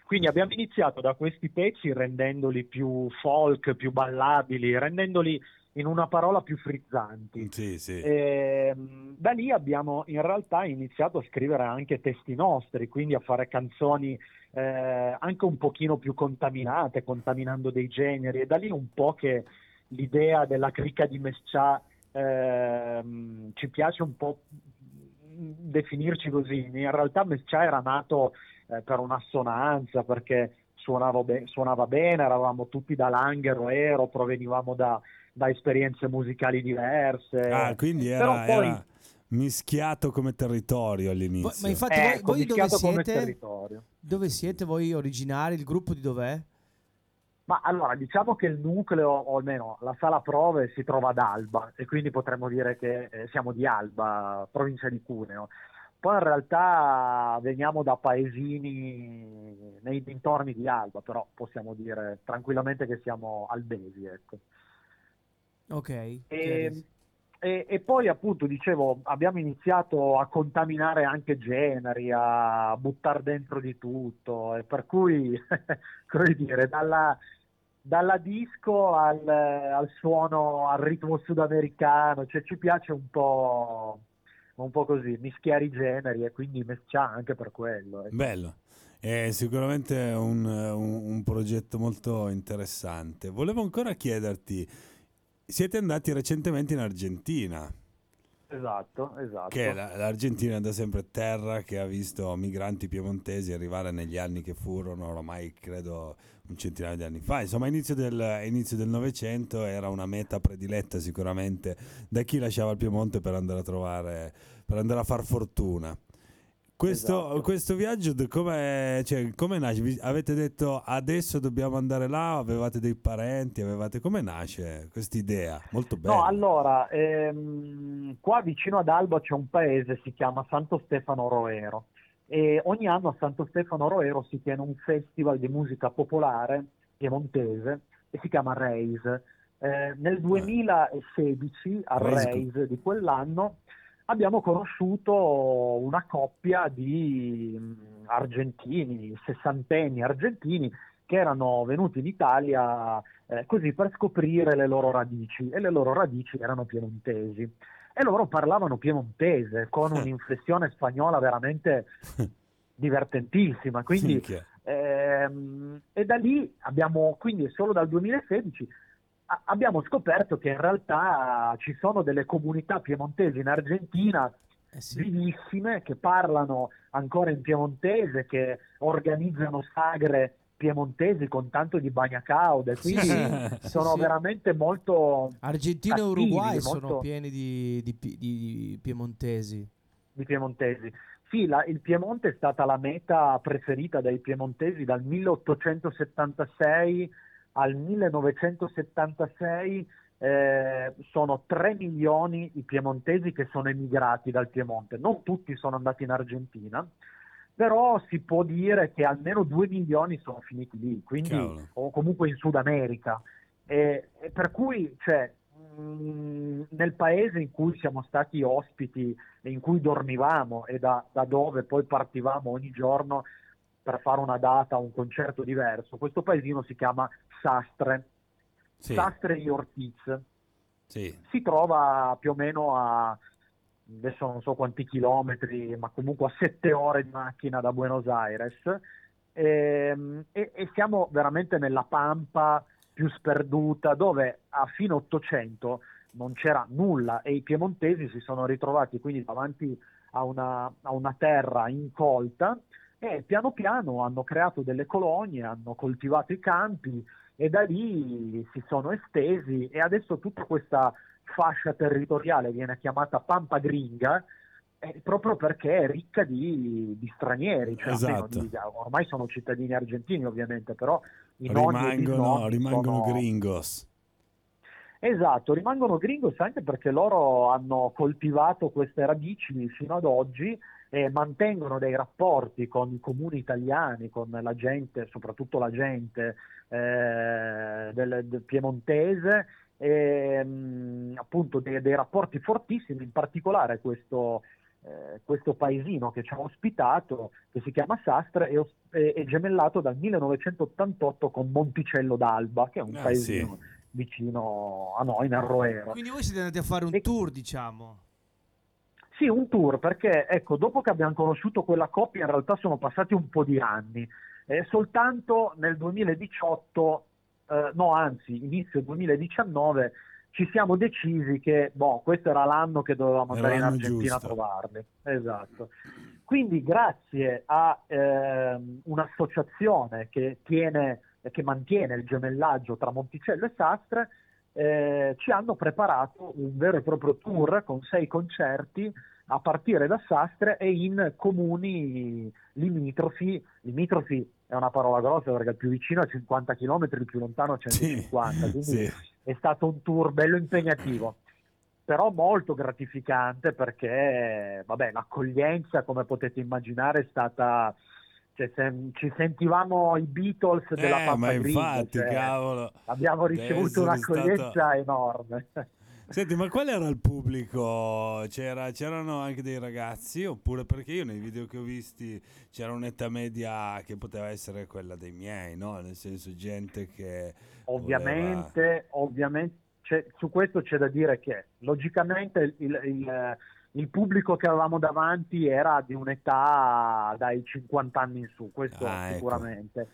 Quindi abbiamo iniziato da questi pezzi rendendoli più folk, più ballabili, rendendoli in una parola più frizzanti. Sì, sì. E da lì abbiamo in realtà iniziato a scrivere anche testi nostri, quindi a fare canzoni eh, anche un pochino più contaminate, contaminando dei generi, e da lì un po' che l'idea della Cricca di Mescià eh, ci piace un po' definirci così. In realtà Mescià era nato eh, per un'assonanza, perché suonava, be- suonava bene, eravamo tutti da Langer, Roero, provenivamo da, da esperienze musicali diverse. Ah, quindi era, poi... era mischiato come territorio all'inizio. Ma infatti eh, voi, voi dove siete? Dove siete voi originari? Il gruppo di dov'è? Ma allora, diciamo che il nucleo, o almeno la sala prove, si trova ad Alba, e quindi potremmo dire che eh, siamo di Alba, provincia di Cuneo. Poi in realtà veniamo da paesini nei dintorni di Alba, però possiamo dire tranquillamente che siamo albesi, ecco. Ok. E, okay. e, e poi appunto, dicevo, abbiamo iniziato a contaminare anche generi, a buttare dentro di tutto, e per cui, come dire, dalla... dalla disco al, al suono, al ritmo sudamericano, cioè ci piace un po', un po' così, mischiare i generi, e quindi Mescià anche per quello. Ecco. Bello, è sicuramente un, un, un progetto molto interessante. Volevo ancora chiederti, siete andati recentemente in Argentina. Esatto, esatto. Che la, l'Argentina è da sempre terra che ha visto migranti piemontesi arrivare negli anni che furono, ormai credo un centinaio di anni fa. Insomma, inizio del, inizio del Novecento era una meta prediletta sicuramente da chi lasciava il Piemonte per andare a trovare, per andare a far fortuna. Questo, esatto. questo viaggio come cioè, nasce? Avete detto adesso dobbiamo andare là? Avevate dei parenti? Avevate... Come nasce questa idea? Molto bella. No, allora, ehm, qua vicino ad Alba c'è un paese, si chiama Santo Stefano Roero, e ogni anno a Santo Stefano Roero si tiene un festival di musica popolare piemontese e si chiama Raise. Eh, nel duemilasedici a Raise di quell'anno abbiamo conosciuto una coppia di argentini, sessantenni argentini, che erano venuti in Italia eh, così per scoprire le loro radici, e le loro radici erano piemontesi, e loro parlavano piemontese con un'inflessione spagnola veramente divertentissima, quindi ehm, e da lì abbiamo, quindi solo dal duemilasedici abbiamo scoperto che in realtà ci sono delle comunità piemontesi in Argentina eh sì. vivissime, che parlano ancora in piemontese, che organizzano sagre piemontesi con tanto di bagnacaude, quindi sì, sono sì. veramente molto Argentina attivi, e Uruguay molto... sono pieni di, di, di, di piemontesi di piemontesi sì, la, il Piemonte è stata la meta preferita dai piemontesi dal milleottocentosettantasei al millenovecentosettantasei eh, sono tre milioni i piemontesi che sono emigrati dal Piemonte, non tutti sono andati in Argentina, però si può dire che almeno due milioni sono finiti lì, quindi, Cavolo. o comunque in Sud America, e, e per cui cioè, mh, nel paese in cui siamo stati ospiti, in cui dormivamo e da, da dove poi partivamo ogni giorno per fare una data, un concerto diverso, questo paesino si chiama Sastre, sì. Sastre di Ortiz, sì. Si trova più o meno a, adesso non so quanti chilometri, ma comunque a sette ore di macchina da Buenos Aires, e, e, e siamo veramente nella pampa più sperduta, dove a fine Ottocento non c'era nulla e i piemontesi si sono ritrovati quindi davanti a una, a una terra incolta, e piano piano hanno creato delle colonie, hanno coltivato i campi e da lì si sono estesi, e adesso tutta questa fascia territoriale viene chiamata Pampa Gringa, eh, proprio perché è ricca di, di stranieri, cioè, esatto. di, ormai sono cittadini argentini ovviamente, però i rimangono, rimangono sono... gringos. Esatto, rimangono gringos anche perché loro hanno coltivato queste radici fino ad oggi e mantengono dei rapporti con i comuni italiani, con la gente, soprattutto la gente eh, del, del piemontese, e, mh, appunto dei, dei rapporti fortissimi, in particolare questo, eh, questo paesino che ci ha ospitato, che si chiama Sastre, è, è, è gemellato dal millenovecentottantotto con Monticello d'Alba, che è un ah, paesino sì. vicino a noi, nel Roero. Quindi voi siete andati a fare un e... tour, diciamo. Sì, un tour, perché ecco, dopo che abbiamo conosciuto quella coppia in realtà sono passati un po' di anni, eh, soltanto nel duemiladiciotto, eh, no anzi inizio duemiladiciannove, ci siamo decisi che boh, questo era l'anno che dovevamo andare in Argentina a trovarli. Esatto. Quindi grazie a eh, un'associazione che, tiene, che mantiene il gemellaggio tra Monticello e Sastre, Eh, ci hanno preparato un vero e proprio tour con sei concerti a partire da Sastre e in comuni limitrofi. Limitrofi è una parola grossa perché il più vicino a cinquanta chilometri, il più lontano a centocinquanta, sì, quindi sì. È stato un tour bello impegnativo, però molto gratificante, perché vabbè, l'accoglienza, come potete immaginare, è stata, cioè, se, ci sentivamo i Beatles della eh, Pampa Gringa, cioè, abbiamo ricevuto un'accoglienza stata... enorme. Senti, ma qual era il pubblico? C'era, c'erano anche dei ragazzi, oppure, perché io nei video che ho visti c'era un'età media che poteva essere quella dei miei, no? Nel senso, gente che ovviamente, voleva... ovviamente c'è, su questo c'è da dire che logicamente il, il Il pubblico che avevamo davanti era di un'età dai cinquanta anni in su, questo ah, sicuramente. Ecco.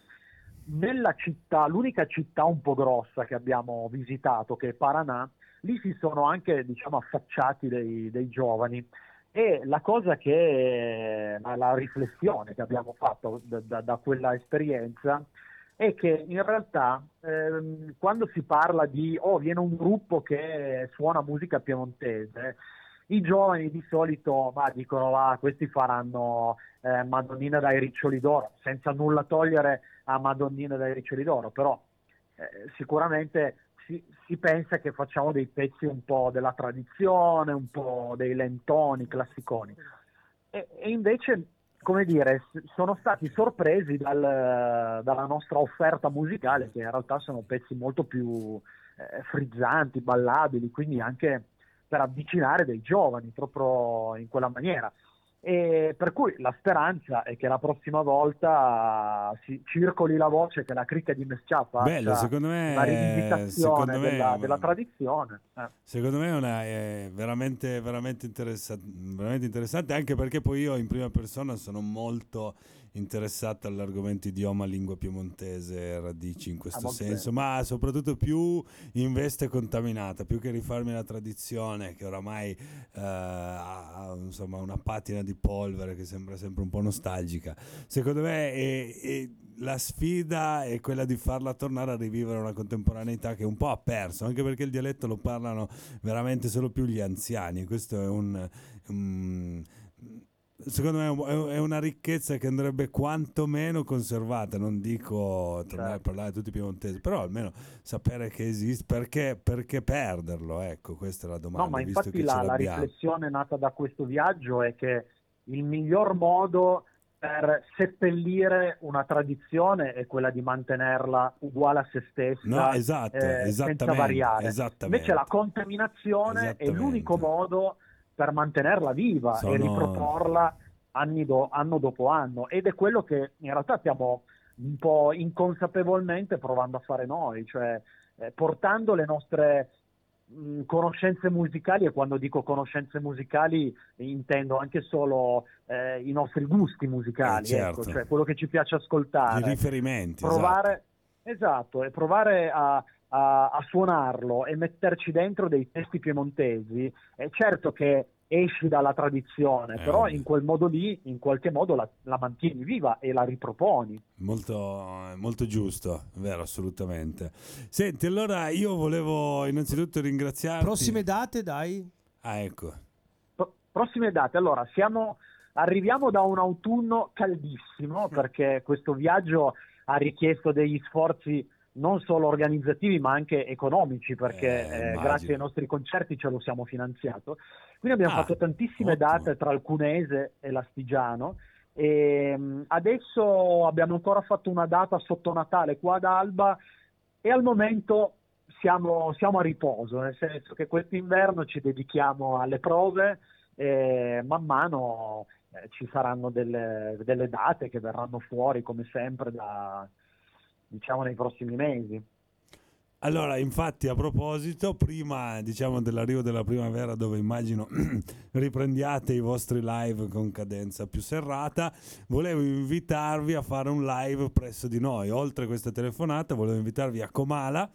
Nella città, l'unica città un po' grossa che abbiamo visitato, che è Paranà, lì si sono anche, diciamo, affacciati dei, dei giovani, e la cosa che, la riflessione che abbiamo fatto da, da, da quella esperienza è che in realtà ehm, quando si parla di oh viene un gruppo che suona musica piemontese, i giovani di solito ma dicono ah, questi faranno eh, Madonnina dai Riccioli d'Oro, senza nulla togliere a Madonnina dai Riccioli d'Oro, però eh, sicuramente si, si pensa che facciamo dei pezzi un po' della tradizione, un po' dei lentoni, classiconi, e, e invece, come dire, sono stati sorpresi dal, dalla nostra offerta musicale, che in realtà sono pezzi molto più eh, frizzanti, ballabili, quindi anche per avvicinare dei giovani proprio in quella maniera, e per cui la speranza è che la prossima volta si circoli la voce che la Cricca di Mescià faccia Bello, secondo me, una rivisitazione della, me, della tradizione. Eh. Secondo me è, una, è veramente, veramente, interessa- veramente interessante, anche perché poi io in prima persona sono molto interessato all'argomento idioma, lingua piemontese, radici in questo ah, senso, bene. Ma soprattutto più in veste contaminata, più che rifarmi la tradizione che oramai eh, ha insomma, una patina di polvere che sembra sempre un po' nostalgica. Secondo me è, è, la sfida è quella di farla tornare a rivivere una contemporaneità che un po' ha perso, anche perché il dialetto lo parlano veramente solo più gli anziani. Questo è un... un secondo me è una ricchezza che andrebbe quantomeno conservata, non dico tornare a parlare tutti i piemontesi, però almeno sapere che esiste, perché, perché perderlo, ecco, questa è la domanda. No, ma visto infatti che la, la riflessione nata da questo viaggio è che il miglior modo per seppellire una tradizione è quella di mantenerla uguale a se stessa, no, esatto, eh, senza variare. Invece la contaminazione è l'unico modo per mantenerla viva Sono... e riproporla anni do, anno dopo anno, ed è quello che in realtà stiamo un po' inconsapevolmente provando a fare noi, cioè eh, portando le nostre mh, conoscenze musicali, e quando dico conoscenze musicali intendo anche solo eh, i nostri gusti musicali, eh, certo. ecco, cioè quello che ci piace ascoltare, i riferimenti, provare esatto, esatto e provare a A, a suonarlo e metterci dentro dei testi piemontesi. È certo che esci dalla tradizione, eh, però in quel modo lì, in qualche modo la, la mantieni viva e la riproponi. Molto, molto giusto, vero, assolutamente. Senti, allora io volevo innanzitutto ringraziarti. Prossime date, dai. Ah, ecco. Pro- prossime date, allora siamo arriviamo da un autunno caldissimo, perché questo viaggio ha richiesto degli sforzi non solo organizzativi ma anche economici, perché eh, eh, grazie ai nostri concerti ce lo siamo finanziato, quindi abbiamo ah, fatto tantissime ottimo. date tra il Cunese e l'Astigiano, e adesso abbiamo ancora fatto una data sotto Natale qua ad Alba, e al momento siamo, siamo a riposo, nel senso che quest'inverno ci dedichiamo alle prove, e man mano eh, ci saranno delle, delle date che verranno fuori come sempre da... diciamo nei prossimi mesi. Allora, infatti, a proposito, prima diciamo dell'arrivo della primavera, dove immagino riprendiate i vostri live con cadenza più serrata, volevo invitarvi a fare un live presso di noi. Oltre a questa telefonata, volevo invitarvi a Comala,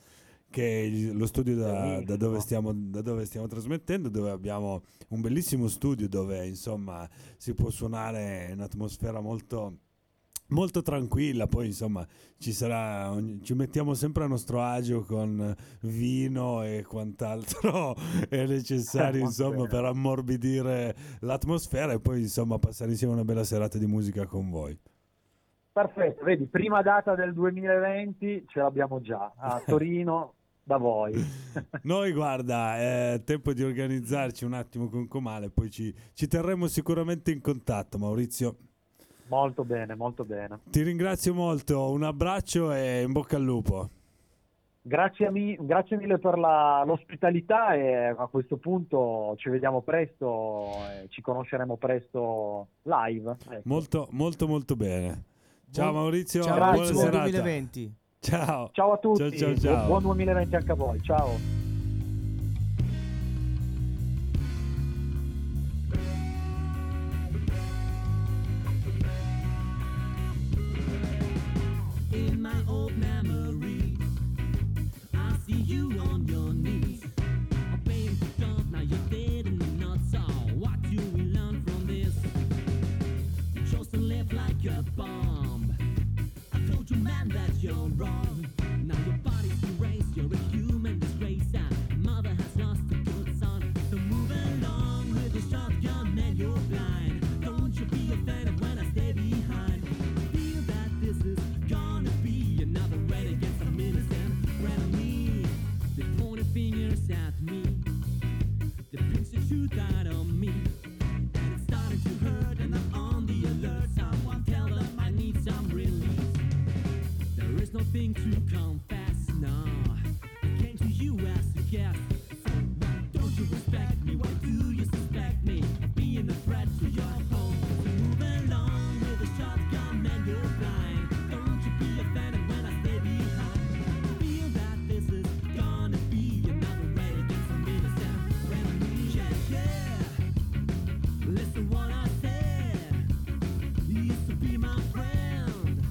che è lo studio da, da, dove stiamo, da dove stiamo trasmettendo, dove abbiamo un bellissimo studio dove insomma si può suonare in atmosfera molto... molto tranquilla, poi insomma ci sarà, ci mettiamo sempre a nostro agio con vino e quant'altro è necessario insomma per ammorbidire l'atmosfera, e poi insomma passare insieme una bella serata di musica con voi. Perfetto, vedi, prima data del duemilaventi ce l'abbiamo già a Torino. Da voi. Noi guarda, è tempo di organizzarci un attimo con Comale, poi ci, ci terremo sicuramente in contatto, Maurizio. Molto bene, molto bene. Ti ringrazio molto, un abbraccio e in bocca al lupo. Grazie, a mi, grazie mille per la, l'ospitalità, e a questo punto ci vediamo presto, eh, ci conosceremo presto live. Ecco. Molto, molto, molto bene. Ciao Maurizio, ciao, buona grazie, serata. Buon duemilaventi. Ciao. Ciao a tutti, ciao, ciao, ciao. Buon duemilaventi anche a voi, ciao. You on your knees, I'm paying for guns, now you're dead and you're not so. What do we learn from this? You chose to live like a bomb. I told you man that you're wrong. Now your body's erased, you're a human disgrace, and mother has lost a good son. So move along with your shotgun and you're blind. Don't you be afraid of when I stay behind. I feel that this is gonna be another raid against an innocent enemy. They pointed fingers at me, they pinched the truth out of me, and it's starting to hurt, and I'm on the alert. Someone tell them I need some relief. There is nothing to confess, no, I came to you as a guest. So why don't you respect me, why do you suspect me of being a threat to your home? You move along with a shotgun and you're blind. Don't you be offended when I stay behind. I feel that this is gonna be another way to get some innocent remedy. Yeah, yeah, listen what I said. You used to be my friend,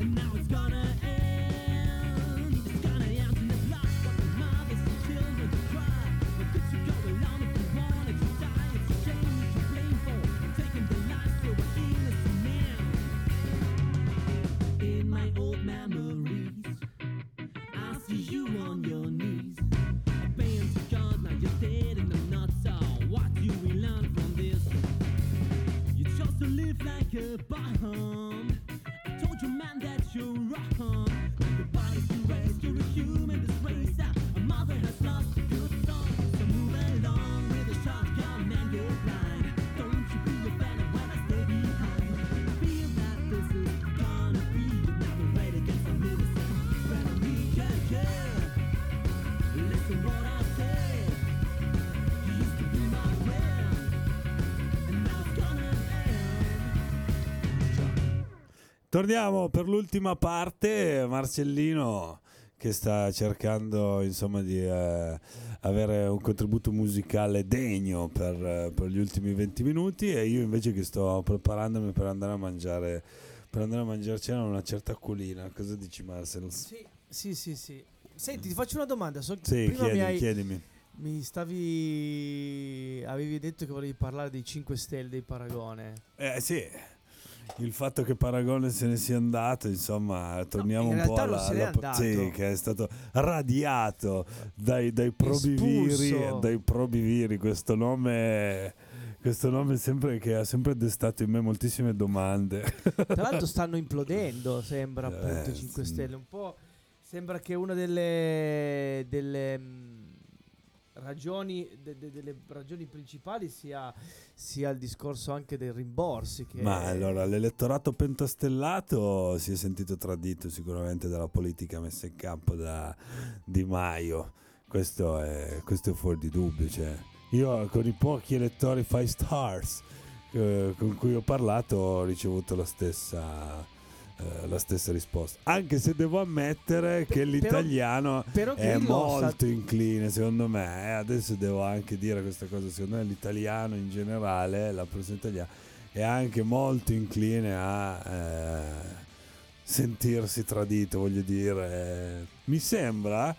and now it's gonna end. It's gonna end in the blood of the mothers and children to cry. But did you go along if you wanted to die? It's a shame you can blame for taking the life to an innocent man. In my old memories, I see you on your knees, obeying to God, now you're dead and I'm not so. What do we learn from this? You Torniamo per l'ultima parte, Marcellino che sta cercando insomma di eh, avere un contributo musicale degno per, eh, per gli ultimi venti minuti, e io invece che sto preparandomi per andare a mangiare per andare a mangiare cena una certa colina. Cosa dici, Marcel? Sì, sì, sì, sì. Senti, ti faccio una domanda. So, sì, prima chiedi, mi hai... chiedimi. Mi stavi... avevi detto che volevi parlare dei cinque stelle dei Paragone. Eh sì, il fatto che Paragone se ne sia andato, insomma, torniamo no, in un po' alla, alla po- sì, che è stato radiato dai, dai probiviri, dai probiviri, questo nome... Questo nome sempre, che ha sempre destato in me moltissime domande. Tra l'altro stanno implodendo, sembra, appunto, i cinque stelle. Un po' sembra che una delle, delle ragioni de, de, delle ragioni principali sia, sia il discorso anche dei rimborsi. Che Ma allora, l'elettorato pentastellato si è sentito tradito sicuramente dalla politica messa in campo da Di Maio. Questo è, questo è fuori di dubbio, cioè. Io con i pochi elettori five stars eh, con cui ho parlato ho ricevuto la stessa, eh, la stessa risposta. Anche se devo ammettere Pe- che l'italiano però, però è molto incline, secondo me. Eh, adesso devo anche dire questa cosa, secondo me l'italiano in generale, la persona italiana, è anche molto incline a eh, sentirsi tradito, voglio dire. Mi sembra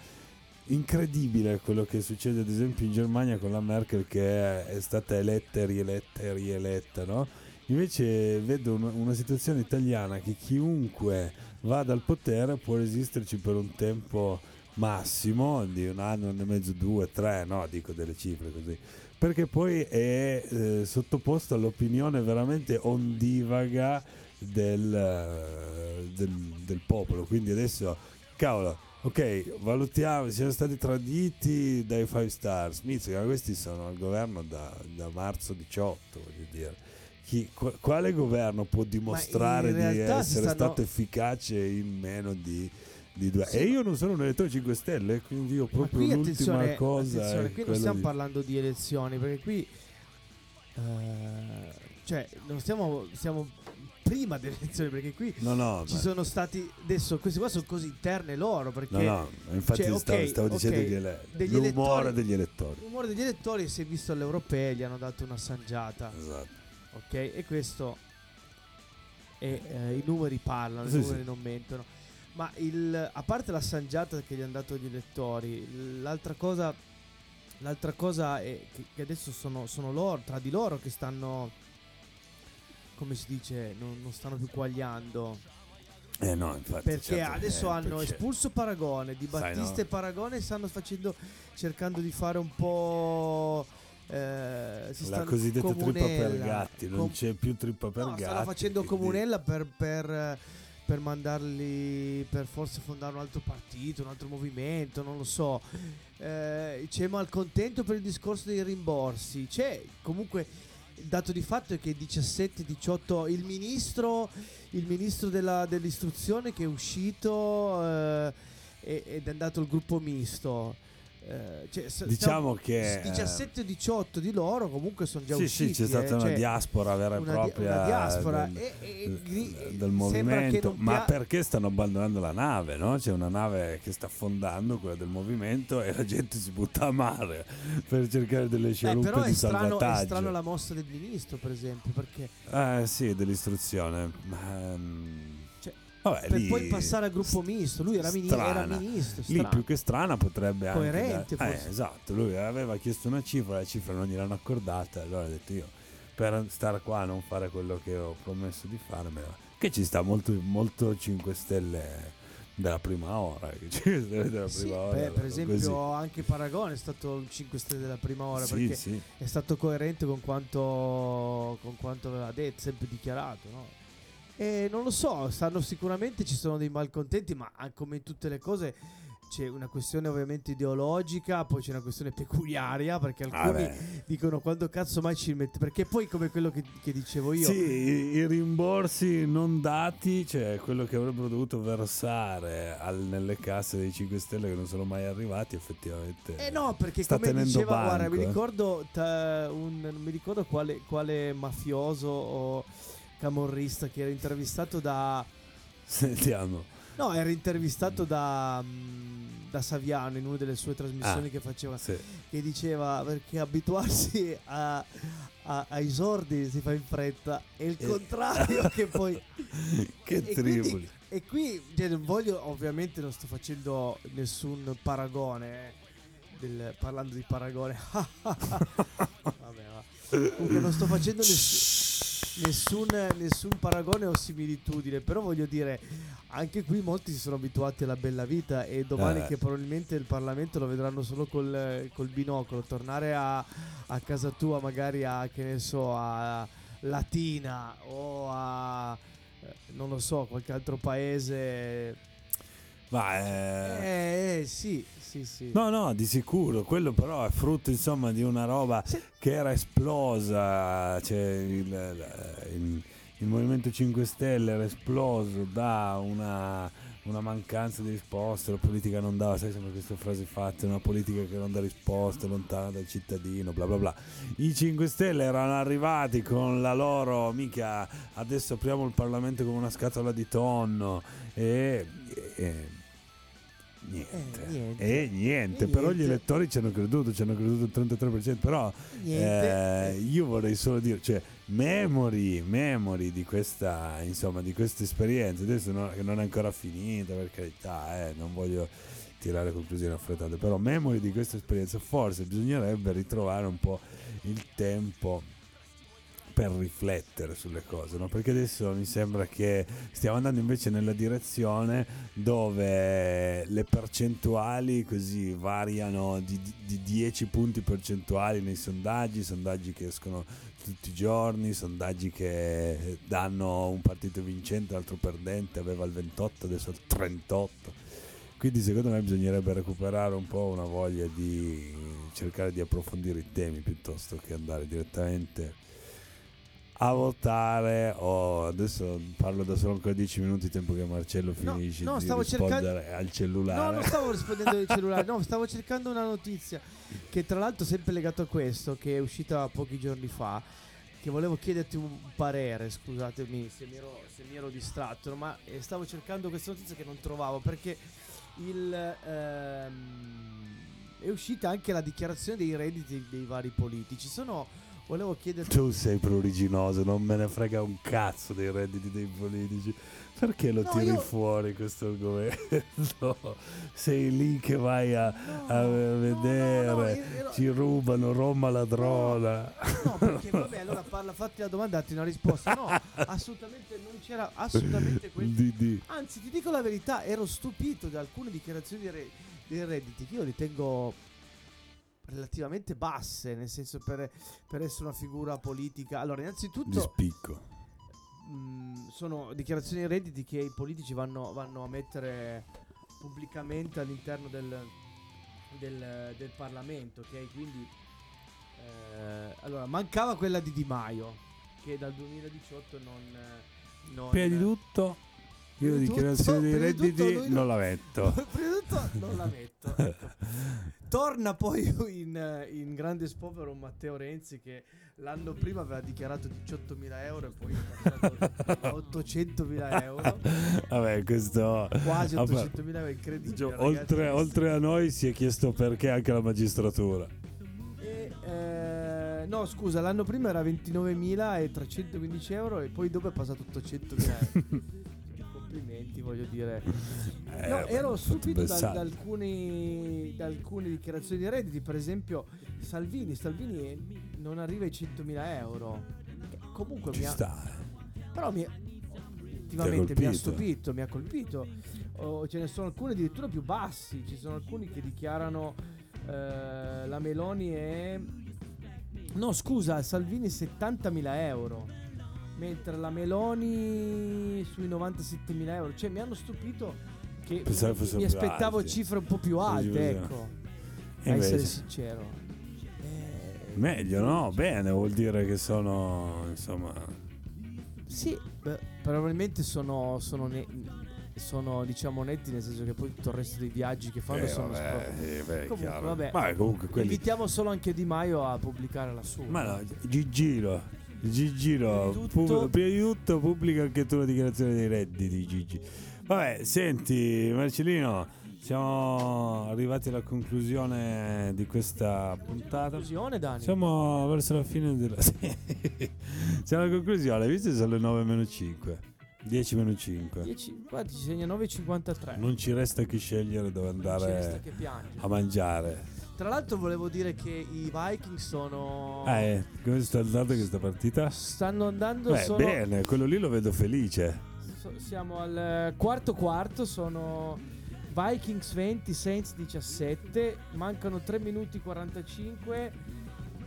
incredibile quello che succede ad esempio in Germania con la Merkel, che è stata eletta e rieletta e rieletta, no? Invece vedo un, una situazione italiana che chiunque vada al potere può resisterci per un tempo massimo di un anno, anno e mezzo, due, tre, no, dico delle cifre così, perché poi è eh, sottoposto all'opinione veramente ondivaga del, del, del popolo. Quindi adesso, cavolo, ok, valutiamo, siamo stati traditi dai five stars. Mizzica, questi sono al governo da, da marzo diciotto, voglio dire. Chi, quale governo può dimostrare di essere stanno... stato efficace in meno di, di due? Sì. E io non sono un elettore cinque stelle, quindi io proprio qui, l'ultima attenzione, cosa... Attenzione, qui non stiamo di... parlando di elezioni, perché qui... Uh, cioè, non stiamo... stiamo... prima delle elezioni, perché qui no, no, ci beh. sono stati, adesso queste qua sono cose interne loro, perché no, no, infatti cioè, stavo, okay, stavo dicendo okay, le, degli l'umore elettori, degli elettori l'umore degli elettori si è visto alle europee, gli hanno dato una sangiata, esatto, ok, e questo è, eh, i numeri parlano, sì, i numeri sì. non mentono, ma il, a parte la sangiata che gli hanno dato gli elettori, l'altra cosa l'altra cosa è che adesso sono, sono loro, tra di loro che stanno, come si dice, non, non stanno più quagliando. Eh no, infatti. Perché certo, adesso eh, hanno perché... espulso Paragone, Di Battista Sai, no? e Paragone stanno facendo, cercando di fare un po'... Eh, si la cosiddetta trippa per gatti, non Com- c'è più trippa per no, gatti. Stanno facendo quindi... comunella per, per, per mandarli, per forse fondare un altro partito, un altro movimento, non lo so. Eh, c'è malcontento per il discorso dei rimborsi. C'è comunque... Il dato di fatto è che diciassette diciotto il ministro il ministro della, dell'istruzione che è uscito eh, ed è andato il gruppo misto, eh, cioè, diciamo che diciassette diciotto di loro comunque sono già sì, usciti sì, c'è stata eh, una cioè, diaspora vera e una propria di- una diaspora del, e, e, e, del movimento pia- ma perché stanno abbandonando la nave, no? C'è una nave che sta affondando, quella del movimento, e la gente si butta a mare per cercare delle scialuppe eh, però di strano, salvataggio. Però è strano la mossa del ministro, per esempio, perché eh sì, dell'istruzione um... Vabbè, per lì, poi passare al gruppo misto, lui era, mini- era ministro. Strana. Lì più che strana potrebbe coerente, anche... Coerente. Eh, esatto, lui aveva chiesto una cifra, la cifra non gliel'hanno accordata, allora ha detto io per stare qua a non fare quello che ho promesso di fare, che ci sta molto, molto cinque stelle... della prima ora, della prima sì, ora beh, per esempio così. Anche Paragone è stato il cinque stelle della prima ora, sì, perché sì. è stato coerente con quanto con quanto aveva detto, sempre dichiarato, no? E non lo so, stanno, sicuramente ci sono dei malcontenti, ma come in tutte le cose c'è una questione ovviamente ideologica, poi c'è una questione peculiaria, perché alcuni ah dicono quando cazzo mai ci mette, perché poi come quello che, che dicevo io, sì, i, i rimborsi non dati, cioè quello che avrebbero dovuto versare al, nelle casse dei cinque stelle che non sono mai arrivati effettivamente. Eh no, perché sta come diceva banco, guarda, eh. mi ricordo ta, un, non mi ricordo quale, quale mafioso o camorrista che era intervistato da Sentiamo. No, era intervistato da, da Saviano in una delle sue trasmissioni ah, che faceva, sì. Che diceva perché abituarsi a, a, ai sordi si fa in fretta, e il contrario che poi che triboli. E qui cioè, non voglio, ovviamente non sto facendo nessun paragone, eh, del, parlando di paragone vabbè, va. Comunque non sto facendo ness- nessun, nessun paragone o similitudine, però voglio dire, anche qui molti si sono abituati alla bella vita, e domani eh. che probabilmente il Parlamento lo vedranno solo col, col binocolo, tornare a, a casa tua magari a, che ne so, a Latina o a... non lo so, qualche altro paese. Ma eh... Eh, sì, sì, sì. No, no, di sicuro. Quello però è frutto, insomma, di una roba sì. che era esplosa. Cioè, il, il, il Movimento cinque Stelle era esploso da una, una mancanza di risposte. La politica non dava, sai, sempre queste frasi fatte: una politica che non dà risposte, lontana dal cittadino, bla bla bla. I cinque Stelle erano arrivati con la loro mica, adesso apriamo il Parlamento come una scatola di tonno e, e niente, eh, niente. E niente, e però niente. Gli elettori ci hanno creduto, ci hanno creduto il trentatré per cento, però eh, io vorrei solo dire, cioè, memori, memori di questa, insomma, di questa esperienza, adesso non, non è ancora finita, per carità, eh, non voglio tirare conclusioni affrettate, però memori di questa esperienza, forse bisognerebbe ritrovare un po' il tempo per riflettere sulle cose, no? Perché adesso mi sembra che stiamo andando invece nella direzione dove le percentuali così variano di, di dieci punti percentuali nei sondaggi, sondaggi che escono tutti i giorni, sondaggi che danno un partito vincente, l'altro perdente, aveva il ventotto, adesso il trentotto. Quindi secondo me bisognerebbe recuperare un po' una voglia di cercare di approfondire i temi piuttosto che andare direttamente a votare. Oh, adesso parlo da solo ancora dieci minuti, tempo che Marcello finisce no, no, di rispondere cercando... al cellulare. No, non stavo rispondendo al cellulare, no, stavo cercando una notizia che tra l'altro sempre legato a questo, che è uscita pochi giorni fa, che volevo chiederti un parere, scusatemi se mi ero, se mi ero distratto, ma stavo cercando questa notizia che non trovavo, perché il ehm, è uscita anche la dichiarazione dei redditi dei vari politici. Sono Volevo chiederti... Tu sei pruriginoso, non me ne frega un cazzo dei redditi dei politici. Perché lo no, tiri io... fuori questo argomento? Sei lì che vai a, no, a vedere, no, no, no, io... ci rubano, Roma ladrona. No, no, perché vabbè, allora parla, fatti la domanda, datti una risposta. No, assolutamente non c'era assolutamente quel... di, di. Anzi, ti dico la verità, ero stupito da alcune dichiarazioni dei, re... dei redditi, che io ritengo... relativamente basse, nel senso, per, per essere una figura politica. Allora, innanzitutto di spicco, mh, sono dichiarazioni di redditi che i politici vanno, vanno a mettere pubblicamente all'interno del, del, del Parlamento, ok? Quindi eh, allora mancava quella di Di Maio, che dal duemiladiciotto non, non prima di tutto io la dichiarazione dei redditi non la metto, prima di tutto non la metto. Torna poi in, in grande spopero Matteo Renzi, che l'anno prima aveva dichiarato diciottomila euro e poi è passato ottocentomila euro. Vabbè, questo quasi ottocentomila euro, incredibile. Gio, oltre, oltre a noi si è chiesto perché anche la magistratura. E, eh, no, scusa, l'anno prima era ventinovemilatrecentoquindici euro e poi dopo è passato ottocentomila euro. Complimenti, voglio dire. Eh, no, ero stupito da, da, alcuni, da alcune dichiarazioni di redditi. Per esempio Salvini Salvini non arriva ai centomila euro, che comunque ci mi sta, ha, però mi, effettivamente mi ha stupito, mi ha colpito. Oh, ce ne sono alcuni addirittura più bassi. Ci sono alcuni che dichiarano eh, la Meloni è no scusa Salvini settantamila euro, mentre la Meloni sui novantasettemila euro. Cioè, mi hanno stupito, che pensavo mi, mi aspettavo alti, cifre un po' più alte, ecco. E a essere sincero, eh, meglio, no? Bene, vuol dire che sono, insomma, sì, beh, probabilmente sono sono, ne- sono diciamo netti, nel senso che poi tutto il resto dei viaggi che fanno eh, sono vabbè, eh, beh, comunque, vabbè. Vabbè, comunque quelli... invitiamo solo anche Di Maio a pubblicare la sua. Ma no, Gigilo Gigi no, prima di tutto, prima di tutto pubblica anche tu la dichiarazione dei redditi, Gigi. Vabbè, senti Marcellino, siamo arrivati alla conclusione di questa puntata. Conclusione, Dani? Siamo verso la fine della... siamo alla conclusione, visto che sono le nove meno cinque dieci meno cinque dieci, qua ti segna nove e cinquantatré. Non ci resta che scegliere dove andare a mangiare. Tra l'altro volevo dire che i Vikings sono... Eh, come sta andando questa partita? Stanno andando... Beh, sono... bene, quello lì lo vedo felice. So, siamo al quarto quarto, sono Vikings venti, Saints diciassette, mancano tre minuti e quarantacinque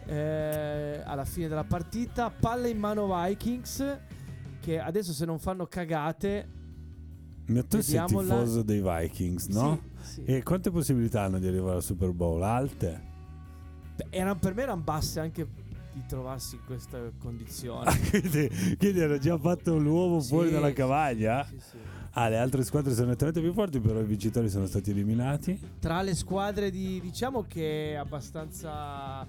eh, alla fine della partita, palla in mano Vikings, che adesso se non fanno cagate... Ma tu sei tifoso dei Vikings, no? Sì, sì. E quante possibilità hanno di arrivare al Super Bowl? Alte? Beh, erano, per me erano basse anche di trovarsi in questa condizione. quindi, quindi era già fatto l'uovo sì, fuori dalla cavaglia? Sì, sì, sì. Ah, le altre squadre sono nettamente più forti, però i vincitori sono stati eliminati. Tra le squadre di, diciamo che è abbastanza,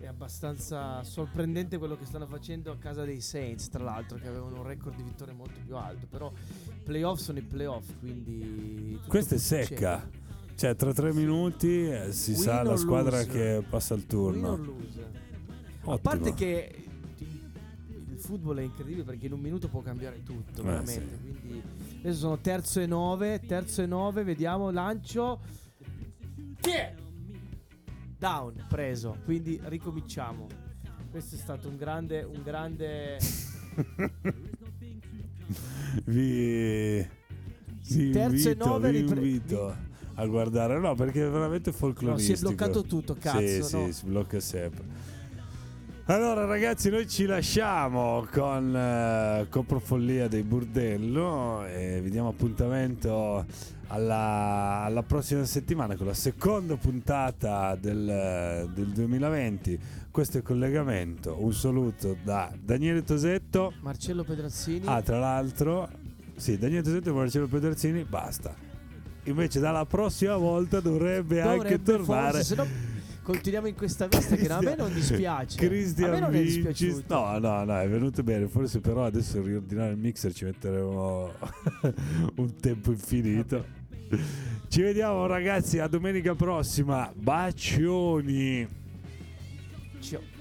è abbastanza sorprendente quello che stanno facendo a casa dei Saints, tra l'altro, che avevano un record di vittorie molto più alto, però... Playoff sono i playoff, quindi questa è secca, succede. Cioè tra tre minuti eh, si Win sa la squadra lose. Che passa il turno. A parte che il football è incredibile perché in un minuto può cambiare tutto, eh, veramente. Sì. Quindi adesso sono terzo e nove, terzo e nove, vediamo lancio. Yeah! Down, preso. Quindi ricominciamo. Questo è stato un grande, un grande. Vi, vi terzo invito, e nove vi ripre- invito vi... a guardare, no, perché è veramente folcloristico. No, si è bloccato tutto, cazzo. Sì, no? Sì, si blocca sempre. Allora ragazzi, noi ci lasciamo con eh, Coprofollia dei Burdello e vi diamo appuntamento alla, alla prossima settimana con la seconda puntata del, del duemilaventi. Questo è il collegamento. Un saluto da Daniele Tosetto, Marcello Pedrazzini. Ah, tra l'altro, sì, Daniele Tosetto e Marcello Pedrazzini, basta. Invece dalla prossima volta dovrebbe, dovrebbe anche tornare forse, se no... Continuiamo in questa veste Christian, che a me non dispiace. Christian, a me non è dispiaciuto. No, no, no, è venuto bene. Forse però adesso riordinare il mixer ci metteremo un tempo infinito. Ci vediamo ragazzi, a domenica prossima. Bacioni. Ciao.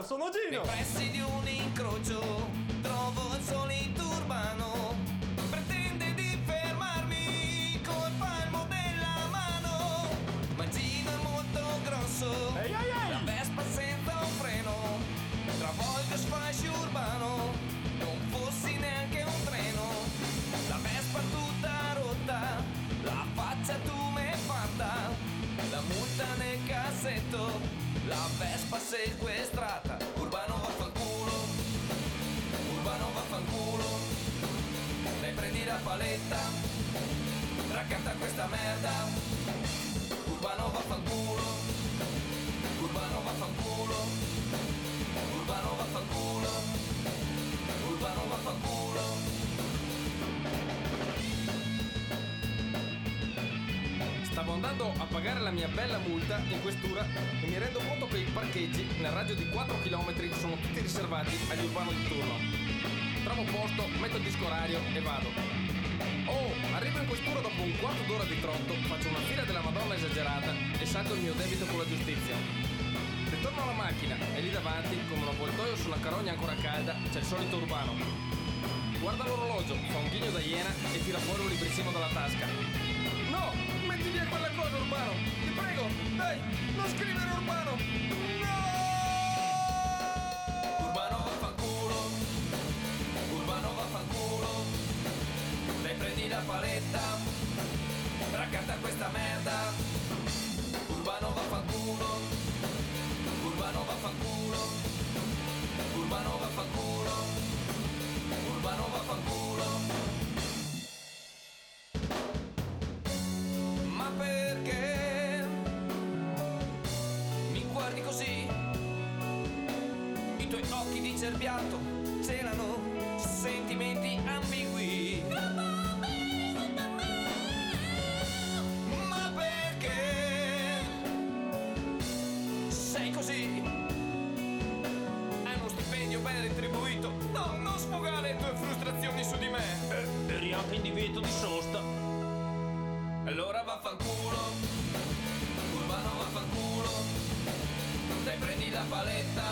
Sono Gino! Nei pressi di un incrocio trovo il solito urbano, pretende di fermarmi col palmo della mano, ma il Gino è molto grosso, ehi, ehi, ehi. La Vespa senza un freno, travolge sfascio urbano, non fossi neanche un treno, la Vespa tutta rotta, la faccia tu m'è fatta, la multa nel cassetto, la Vespa sequestrata. Urbano vaffanculo, urbano vaffanculo, dai prendi la paletta, raccatta questa merda. Urbano vaffanculo, urbano vaffanculo, urbano vaffanculo, urbano vaffanculo. stavo andando a pagare la mia bella multa in questura e mi rendo conto che i parcheggi nel raggio di quattro chilometri sono tutti riservati agli urbano di turno. Trovo posto, metto il disco orario e vado. Oh, arrivo in questura dopo un quarto d'ora di trotto, faccio una fila della Madonna esagerata e saldo il mio debito con la giustizia. Ritorno alla macchina e lì davanti, come un avvoltoio sulla carogna ancora calda, c'è il solito urbano. Guarda l'orologio, fa un ghigno da iena e tira fuori un libricino dalla tasca. No, metti via quella cosa, Urbano! Ti prego, dai, non scrivere Urbano! No! Urbano vaffanculo, Urbano vaffanculo, dai prendi la paletta, raccatta questa merda! Urbano vaffanculo, Urbano vaffanculo, Urbano vaffanculo, Urbano vaffanculo. Perché mi guardi così? I tuoi occhi di cerbiatto celano sentimenti ambigui. Ma perché sei così? Hai uno stipendio ben retribuito. No, non sfogare le tue frustrazioni su di me. Eh, eri anche in divieto di sosta. Allora vaffanculo, Urbano vaffanculo, dai prendi la paletta,